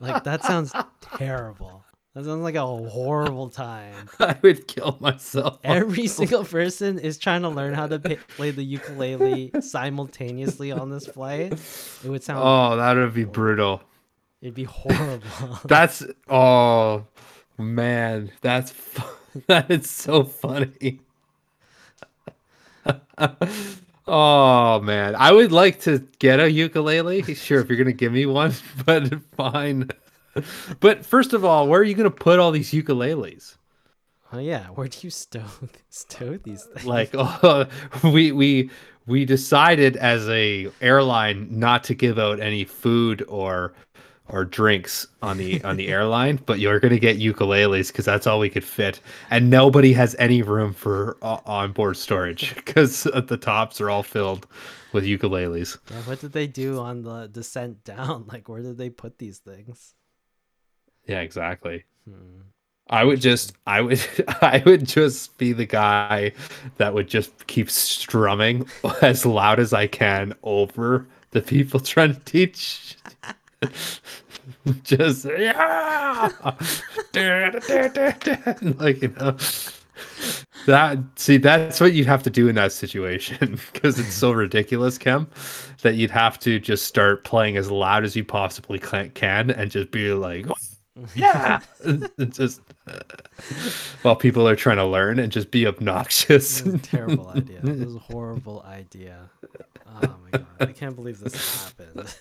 Like, that sounds terrible. That sounds like a horrible time. I would kill myself. Every single person is trying to learn how to play the ukulele simultaneously on this flight. It would sound... Oh, that would be brutal. It'd be horrible. That's... Oh, man. That's... That is so funny. Oh, man. I would like to get a ukulele. Sure, if you're going to give me one, but fine. But first of all, where are you going to put all these ukuleles? Oh, yeah. Where do you stow these things? Like, we decided as a airline not to give out any food or drinks on the airline, but you're going to get ukuleles because that's all we could fit. And nobody has any room for onboard storage because the tops are all filled with ukuleles. Yeah, what did they do on the descent down? Like, where did they put these things? Yeah, exactly. I would just be the guy that would just keep strumming as loud as I can over the people trying to teach. Just yeah, like, you know, that's what you'd have to do in that situation, because it's so ridiculous, Kem, that you'd have to just start playing as loud as you possibly can and just be like, oh, yeah, just while people are trying to learn and just be obnoxious. It was a terrible idea. It was a horrible idea. Oh my god, I can't believe this happened.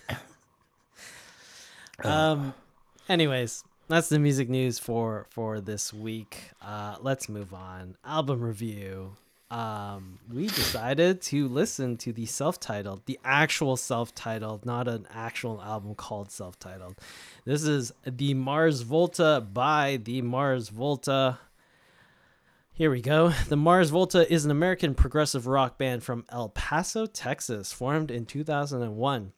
Anyways, that's the music news for this week. Let's move on. Album review. We decided to listen to the actual self-titled, not an actual album called self-titled. This is the Mars Volta by the Mars Volta. Here we go. The Mars Volta is an American progressive rock band from El Paso, Texas, formed in 2001.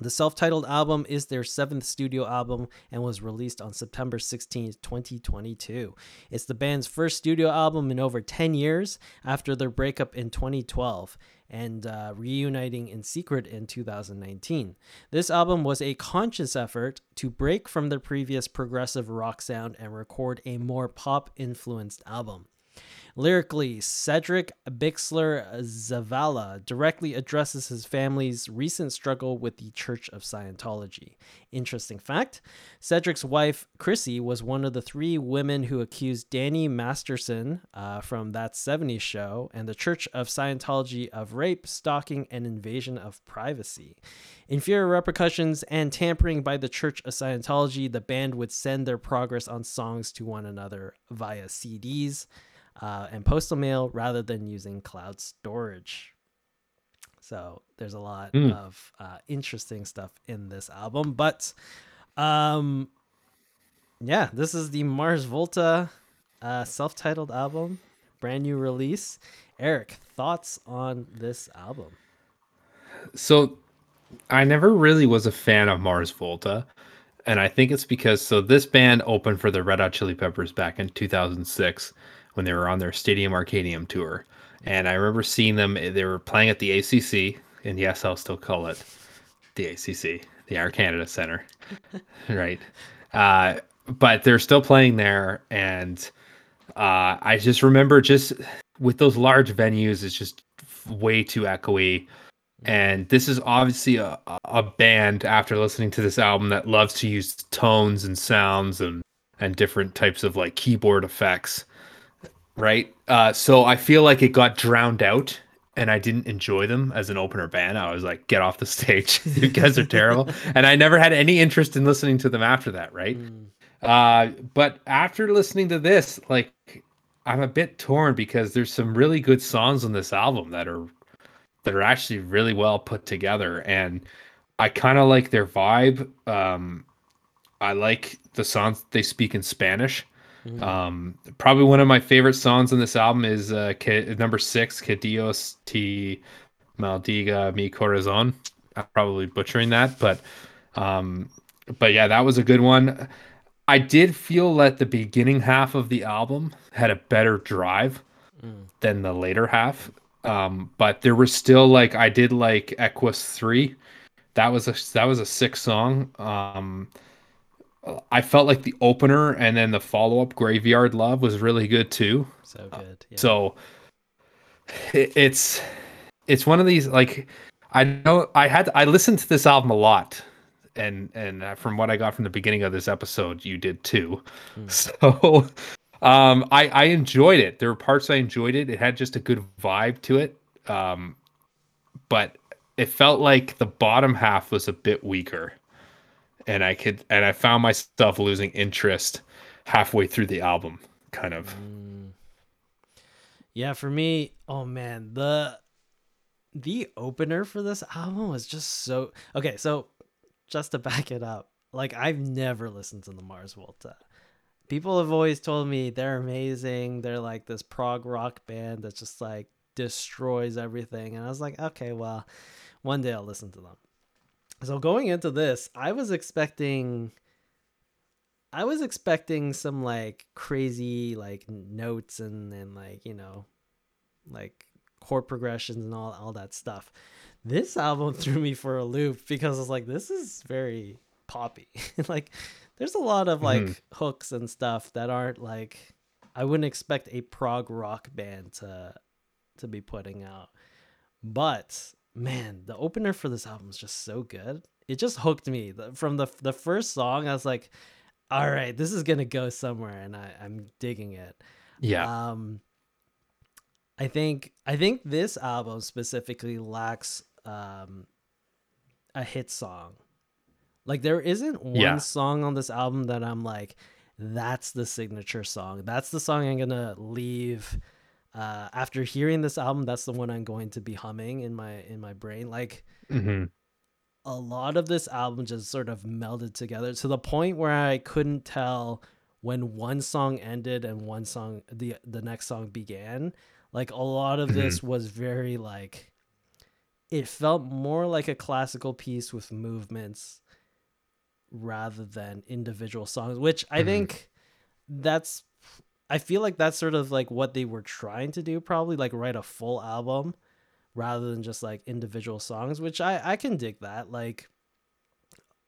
The self-titled album is their 7th studio album and was released on September 16, 2022. It's the band's first studio album in over 10 years after their breakup in 2012 and reuniting in secret in 2019. This album was a conscious effort to break from their previous progressive rock sound and record a more pop-influenced album. Lyrically, Cedric Bixler Zavala directly addresses his family's recent struggle with the Church of Scientology. Interesting fact, Cedric's wife, Chrissy, was one of the three women who accused Danny Masterson from That 70s Show and the Church of Scientology of rape, stalking, and invasion of privacy. In fear of repercussions and tampering by the Church of Scientology, the band would send their progress on songs to one another via CDs. And postal mail rather than using cloud storage. So there's a lot of interesting stuff in this album, but yeah, this is the Mars Volta self-titled album, brand new release. Eric, thoughts on this album? So I never really was a fan of Mars Volta, and I think it's because this band opened for the Red Hot Chili Peppers back in 2006 when they were on their Stadium Arcadium tour. And I remember seeing them, they were playing at the ACC, and yes, I'll still call it the ACC, the Air Canada Centre, right? But they're still playing there, and I just remember with those large venues, it's just way too echoey. And this is obviously a band, after listening to this album, that loves to use tones and sounds and different types of like keyboard effects. Right. So I feel like it got drowned out and I didn't enjoy them as an opener band. I was like, get off the stage. You guys are terrible. And I never had any interest in listening to them after that. Right. But after listening to this, like, I'm a bit torn because there's some really good songs on this album that are actually really well put together. And I kind of like their vibe. I like the songs they speak in Spanish. Mm-hmm. Probably one of my favorite songs on this album is number 6, Que Dios te maldiga mi corazón. I'm probably butchering that, but yeah, that was a good one. I did feel that the beginning half of the album had a better drive than the later half, but there was still like, I did like Equus 3. That was a sick song. I felt like the opener and then the follow-up Graveyard Love was really good too. So good. Yeah. So it's one of these, like, I know I listened to this album a lot, and from what I got from the beginning of this episode, you did too. So I enjoyed it. There were parts I enjoyed it. It had just a good vibe to it. But it felt like the bottom half was a bit weaker. And I found myself losing interest halfway through the album, kind of. Yeah, for me, oh man, the opener for this album was just so okay. So just to back it up, like, I've never listened to the Mars Volta. People have always told me they're amazing. They're like this prog rock band that just like destroys everything, and I was like, okay, well, one day I'll listen to them. So going into this, I was expecting some like crazy like notes and like, you know, like chord progressions and all that stuff. This album threw me for a loop because I was like, this is very poppy. Like, there's a lot of like hooks and stuff that aren't like, I wouldn't expect a prog rock band to be putting out. But man, the opener for this album is just so good. It just hooked me from the first song. I was like, all right, this is going to go somewhere. And I'm digging it. Yeah. I think this album specifically lacks a hit song. Like, there isn't one song on this album that I'm like, that's the signature song. That's the song I'm going to leave. After hearing this album, that's the one I'm going to be humming in my brain. Like, a lot of this album just sort of melded together to the point where I couldn't tell when one song ended and one song, the next song began. Like, a lot of this was very, like, it felt more like a classical piece with movements rather than individual songs, which I think that's, I feel like that's sort of like what they were trying to do, probably, like, write a full album rather than just like individual songs, which I can dig that. Like,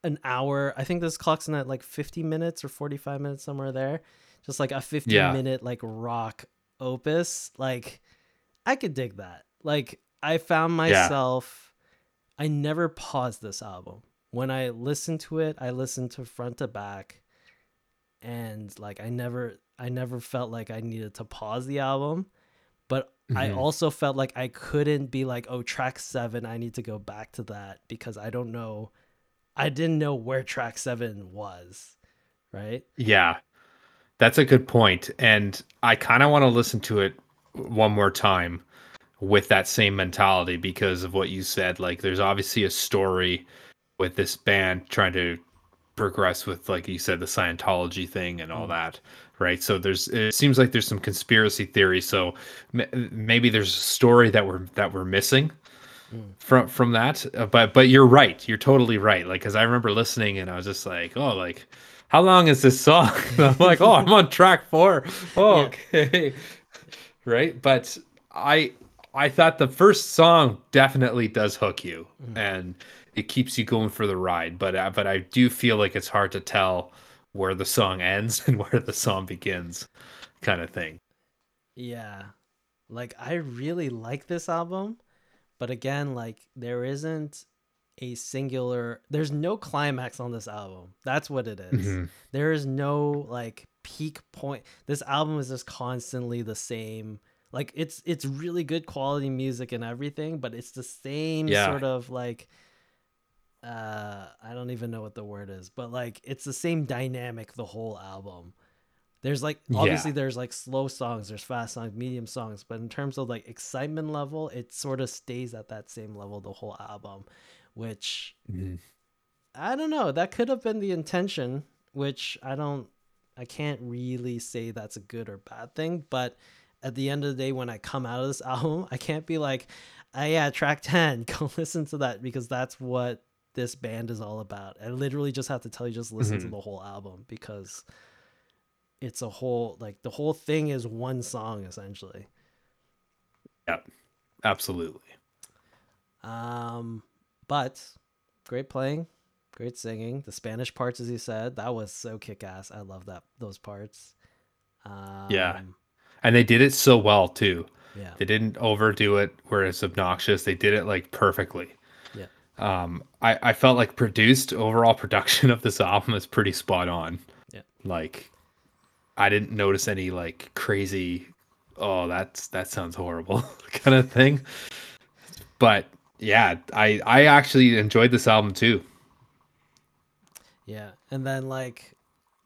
an hour, I think this clocks in at like 50 minutes or 45 minutes, somewhere there. Just like a 50 minute like rock opus. Like, I could dig that. Like, I found myself, I never paused this album. When I listened to it, I listened to front to back, and like I never felt like I needed to pause the album, but I also felt like I couldn't be like, oh, track 7, I need to go back to that, because I didn't know where track 7 was, right? Yeah, that's a good point. And I kind of want to listen to it one more time with that same mentality because of what you said. Like, there's obviously a story with this band trying to progress with, like you said, the Scientology thing and all that, right? So it seems like there's some conspiracy theory. So maybe there's a story that we're missing from that. But you're right. You're totally right. Like, because I remember listening and I was just like, oh, like, how long is this song? And I'm like, oh, I'm on track 4. Oh, okay, right. But I thought the first song definitely does hook you and it keeps you going for the ride, but I do feel like it's hard to tell where the song ends and where the song begins, kind of thing. Yeah, like, I really like this album, but again, like, there's no climax on this album. That's what it is. There is no like peak point. This album is just constantly the same. Like, it's really good quality music and everything, but it's the same sort of like, I don't even know what the word is, but like, it's the same dynamic the whole album. There's like, obviously there's like slow songs, there's fast songs, medium songs, but in terms of like excitement level, it sort of stays at that same level the whole album, which I don't know, that could have been the intention, which I can't really say that's a good or bad thing. But at the end of the day, when I come out of this album, I can't be like, track 10, go listen to that, because that's what this band is all about. I literally just have to tell you, just listen to the whole album, because it's a whole, like, the whole thing is one song essentially. Yeah, absolutely. But great playing, great singing. The Spanish parts, as you said, that was so kick-ass. I love those parts. Yeah, and they did it so well too. Yeah, they didn't overdo it where it's obnoxious. They did it like perfectly. I felt like overall production of this album is pretty spot on. Yeah. Like, I didn't notice any like crazy, oh, that sounds horrible kind of thing. But yeah, I actually enjoyed this album too. Yeah. And then like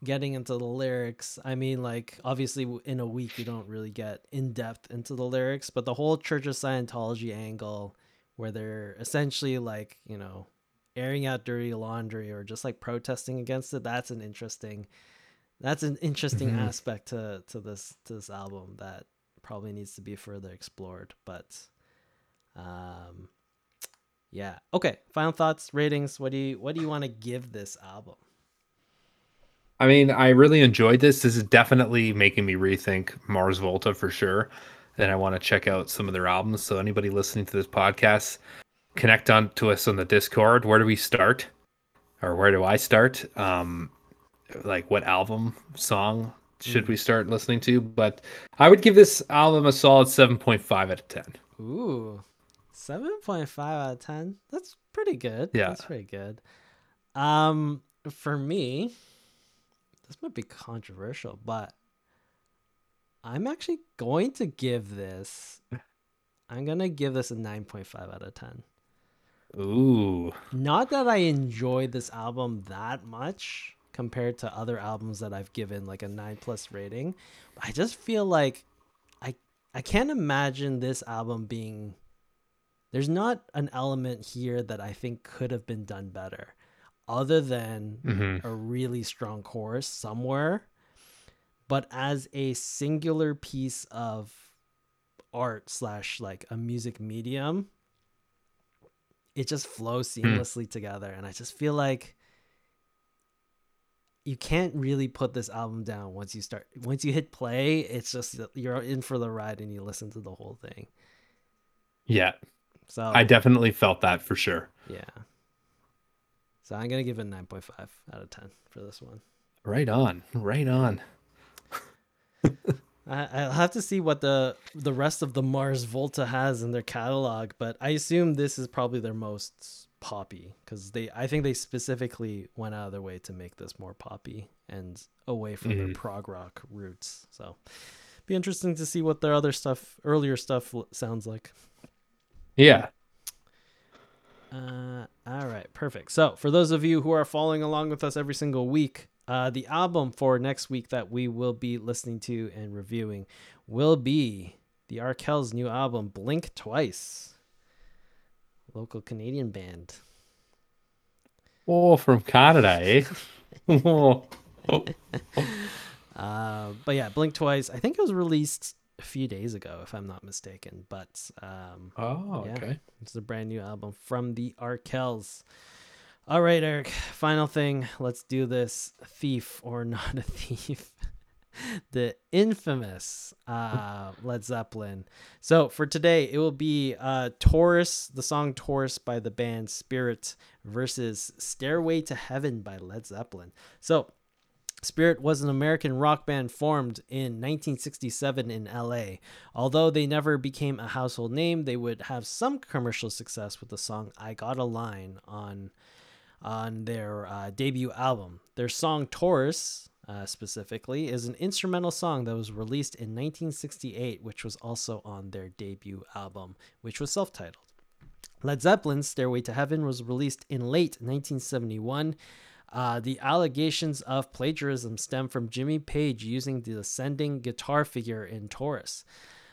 getting into the lyrics, I mean, like, obviously in a week you don't really get in depth into the lyrics, but the whole Church of Scientology angle, where they're essentially like, you know, airing out dirty laundry or just like protesting against it. That's an interesting aspect to this album that probably needs to be further explored. But yeah. Okay. Final thoughts, ratings. What do you want to give this album? I mean, I really enjoyed this. This is definitely making me rethink Mars Volta for sure. And I want to check out some of their albums. So anybody listening to this podcast, connect on to us on the Discord. Where do we start? Or where do I start? Like, what album, song should we start listening to? But I would give this album a solid 7.5 out of 10. Ooh, 7.5 out of 10. That's pretty good. Yeah, that's pretty good. For me, this might be controversial, but I'm actually going to give this a 9.5 out of 10. Ooh. Not that I enjoy this album that much compared to other albums that I've given like a 9+ rating. I just feel like I can't imagine this album being... There's not an element here that I think could have been done better other than a really strong chorus somewhere. But as a singular piece of art / like a music medium, it just flows seamlessly together. And I just feel like you can't really put this album down once you hit play. It's just you're in for the ride and you listen to the whole thing. Yeah. So I definitely felt that for sure. Yeah. So I'm going to give it 9.5 out of 10 for this one. Right on. Right on. I'll have to see what the rest of the Mars Volta has in their catalog, but I assume this is probably their most poppy because I think they specifically went out of their way to make this more poppy and away from their prog rock roots. So be interesting to see what their other stuff, earlier stuff sounds like. Yeah. All right. Perfect. So for those of you who are following along with us every single week, the album for next week that we will be listening to and reviewing will be the Arkells' new album, Blink Twice. Local Canadian band. Oh, from Canada, eh? But yeah, Blink Twice. I think it was released a few days ago, if I'm not mistaken. But okay. It's a brand new album from the Arkells. All right, Eric, final thing. Let's do this. Thief or not a thief. The infamous Led Zeppelin. So for today, it will be Taurus, the song Taurus by the band Spirit versus Stairway to Heaven by Led Zeppelin. So Spirit was an American rock band formed in 1967 in LA. Although they never became a household name, they would have some commercial success with the song I Got a Line on their debut album. Their song Taurus, specifically, is an instrumental song that was released in 1968, which was also on their debut album, which was self-titled. Led Zeppelin's Stairway to Heaven was released in late 1971. The allegations of plagiarism stem from Jimmy Page using the ascending guitar figure in Taurus.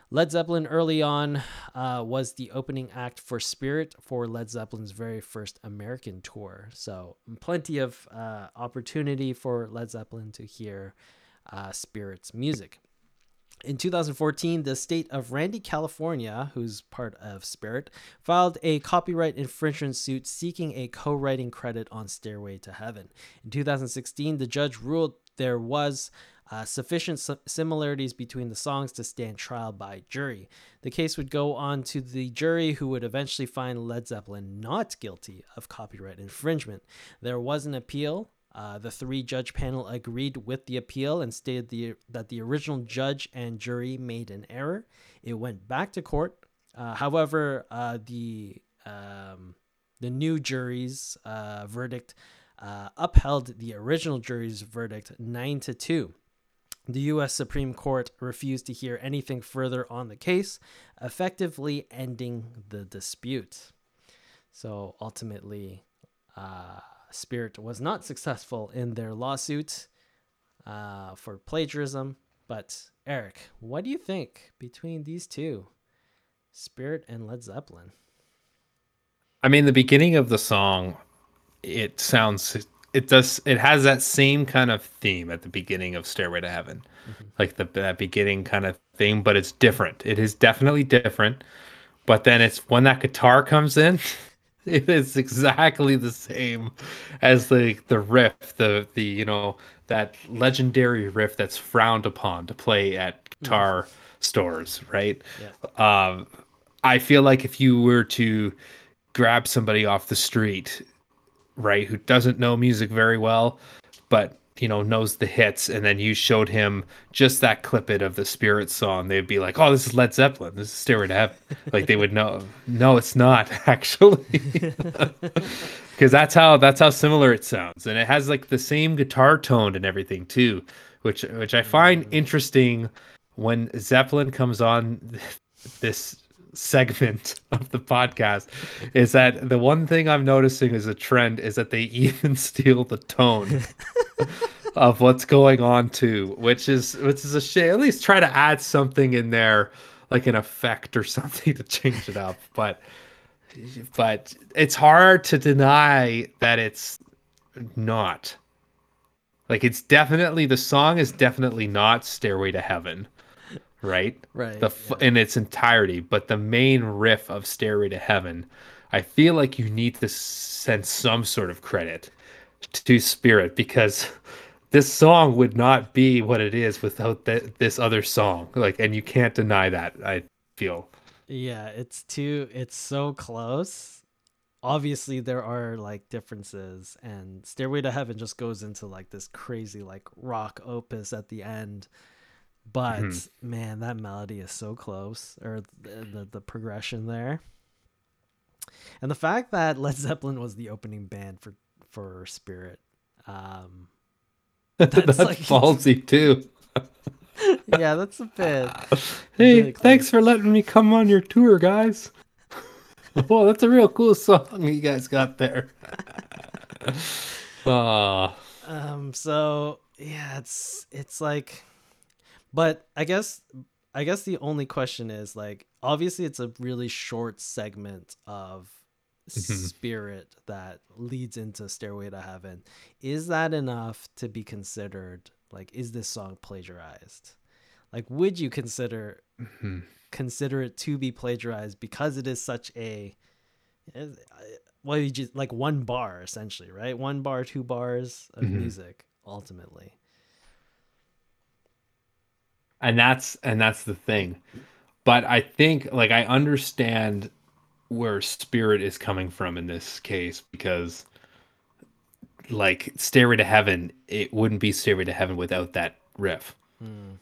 Led Zeppelin early on was the opening act for Spirit for Led Zeppelin's very first American tour. So plenty of opportunity for Led Zeppelin to hear Spirit's music. In 2014, the state of Randy, California, who's part of Spirit, filed a copyright infringement suit seeking a co-writing credit on Stairway to Heaven. In 2016, the judge ruled there was sufficient similarities between the songs to stand trial by jury. The case would go on to the jury, who would eventually find Led Zeppelin not guilty of copyright infringement. There was an appeal. The three-judge panel agreed with the appeal and stated that the original judge and jury made an error. It went back to court. However, the new jury's verdict upheld the original jury's verdict 9-2. The U.S. Supreme Court refused to hear anything further on the case, effectively ending the dispute. So ultimately... Spirit was not successful in their lawsuit for plagiarism. But Eric, what do you think between these two, Spirit and Led Zeppelin? I mean, the beginning of the song, it has that same kind of theme at the beginning of Stairway to Heaven, like that beginning kind of thing, but it's different. It is definitely different. But then it's when that guitar comes in. It is exactly the same as the riff, the you know, that legendary riff that's frowned upon to play at guitar stores, right? Yeah. I feel like if you were to grab somebody off the street, right, who doesn't know music very well, but you know knows the hits, and then you showed him just that clip of the Spirit song, they'd be like, "Oh, this is Led Zeppelin. This is Stairway to Heaven." Like they would know. No, it's not actually, because that's how similar it sounds, and it has like the same guitar tone and everything too, which I find interesting when Zeppelin comes on this segment of the podcast is that the one thing I'm noticing as a trend is that they even steal the tone of what's going on too, which is a shame. At least try to add something in there, like an effect or something to change it up. But it's hard to deny that it's not. Like, it's definitely, the song is definitely not Stairway to Heaven, right? Right. In its entirety. But the main riff of Stairway to Heaven, I feel like you need to send some sort of credit to Spirit, because this song would not be what it is without this other song. Like, and you can't deny that, I feel. Yeah, it's so close. Obviously there are like differences, and Stairway to Heaven just goes into like this crazy like rock opus at the end, but man, that melody is so close, or the progression there, and the fact that Led Zeppelin was the opening band for Spirit, that's like ballsy too. Yeah, that's a bit hey, thanks for letting me come on your tour, guys. Well, that's a real cool song you guys got there. So yeah, it's like, but I guess the only question is, like, obviously it's a really short segment of Spirit that leads into Stairway to Heaven. Is that enough to be considered? Like, is this song plagiarized? Like, would you consider it to be plagiarized, because it is such a, well, you just like one bar essentially, right? One bar, two bars of music ultimately. And that's the thing. But I think, like, I understand where Spirit is coming from in this case, because like Stairway to Heaven, it wouldn't be Stairway to Heaven without that riff. Mm.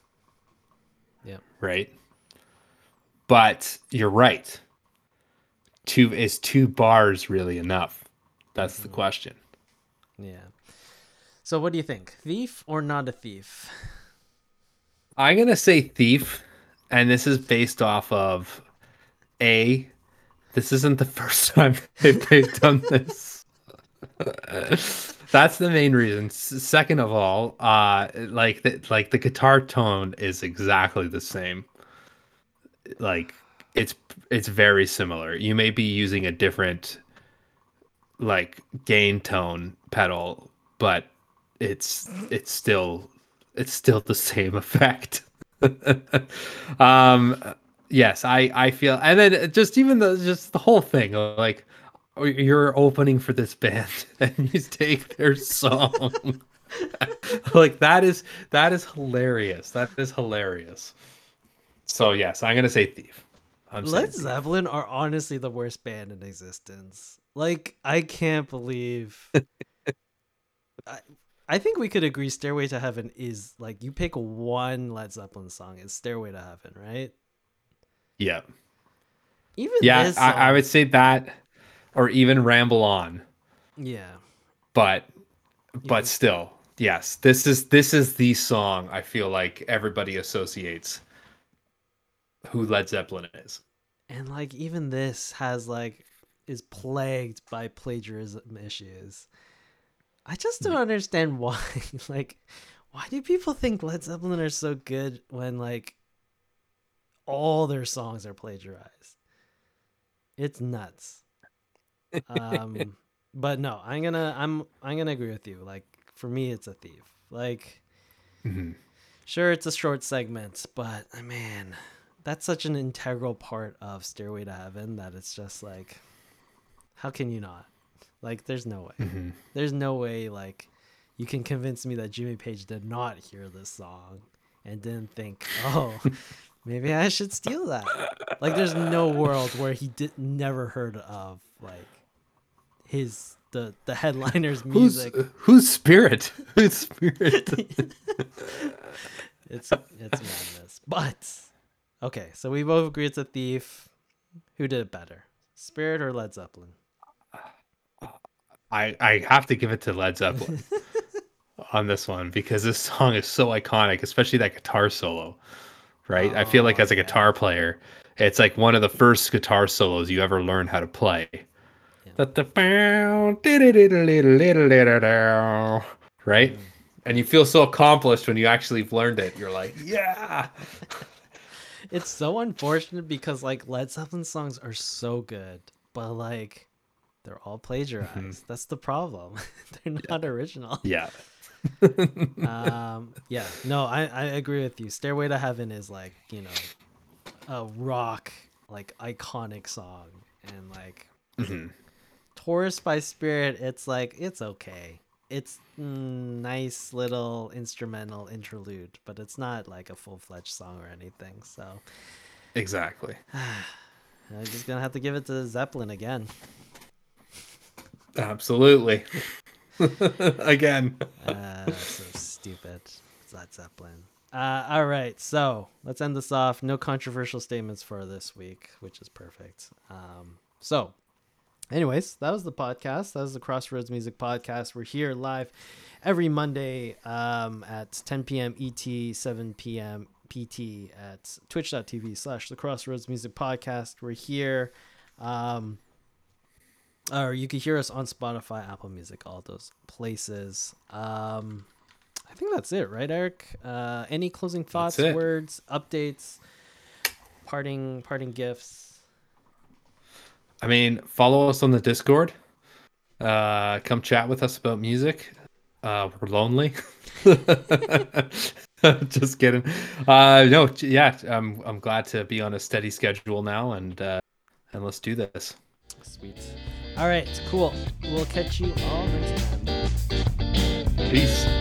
Yeah. Right. But you're right. Is two bars really enough? That's the question. Yeah. So what do you think? Thief or not a thief? I'm going to say thief. And this is based off of, A, this isn't the first time they've done this. That's the main reason. Second of all, like the guitar tone is exactly the same. Like, it's very similar. You may be using a different like gain tone pedal, but it's still the same effect. Yes, I feel, and then just the whole thing, like, you're opening for this band and you take their song. Like, that is hilarious. That is hilarious. So yes, I'm gonna say thief. Led Zeppelin are honestly the worst band in existence. Like, I can't believe. I think we could agree Stairway to Heaven is, like, you pick one Led Zeppelin song, it's Stairway to Heaven, right? Yeah. Even this song, I would say that, or even Ramble On. Yeah. But still, yes, this is the song I feel like everybody associates who Led Zeppelin is, and like even this has like is plagued by plagiarism issues. I just don't understand why. Like, why do people think Led Zeppelin are so good when like all their songs are plagiarized? It's nuts. But no, I'm gonna agree with you. Like, for me, it's a thief. Like, sure, it's a short segment, but man, that's such an integral part of Stairway to Heaven that it's just like, how can you not? Like, there's no way. There's no way, like, you can convince me that Jimmy Page did not hear this song and didn't think, oh, maybe I should steal that. Like, there's no world where he never heard of, like, the headliner's music. Who's Spirit? Who's Spirit? It's madness. But... okay, so we both agree it's a thief. Who did it better, Spirit or Led Zeppelin? I have to give it to Led Zeppelin on this one, because this song is so iconic, especially that guitar solo, right? I feel like as a guitar player, It's like one of the first guitar solos you ever learn how to play. Yeah. Right? And you feel so accomplished when you actually learned it. You're like, yeah. It's so unfortunate because like Led Zeppelin songs are so good, but like they're all plagiarized. Mm-hmm. That's the problem. They're not original. Yeah. Yeah. No, I agree with you. Stairway to Heaven is like, you know, a rock like iconic song, and like Taurus by Spirit, it's like it's okay. It's nice little instrumental interlude, but it's not like a full-fledged song or anything. So exactly. I'm just gonna have to give it to Zeppelin again. Absolutely. Again. So stupid. It's not Zeppelin. All right, so let's end this off. No controversial statements for this week, which is perfect. So anyways, that was the podcast. That was the Crossroads Music Podcast. We're here live every Monday at 10 p.m. ET, 7 p.m. PT at twitch.tv/the Crossroads Music Podcast. We're here. Or you can hear us on Spotify, Apple Music, all those places. I think that's it, right, Eric? Any closing thoughts, words, updates, parting gifts? I mean, follow us on the Discord. Come chat with us about music. We're lonely. Just kidding. No, yeah, I'm glad to be on a steady schedule now, and let's do this. Sweet. All right, cool. We'll catch you all next time. Peace.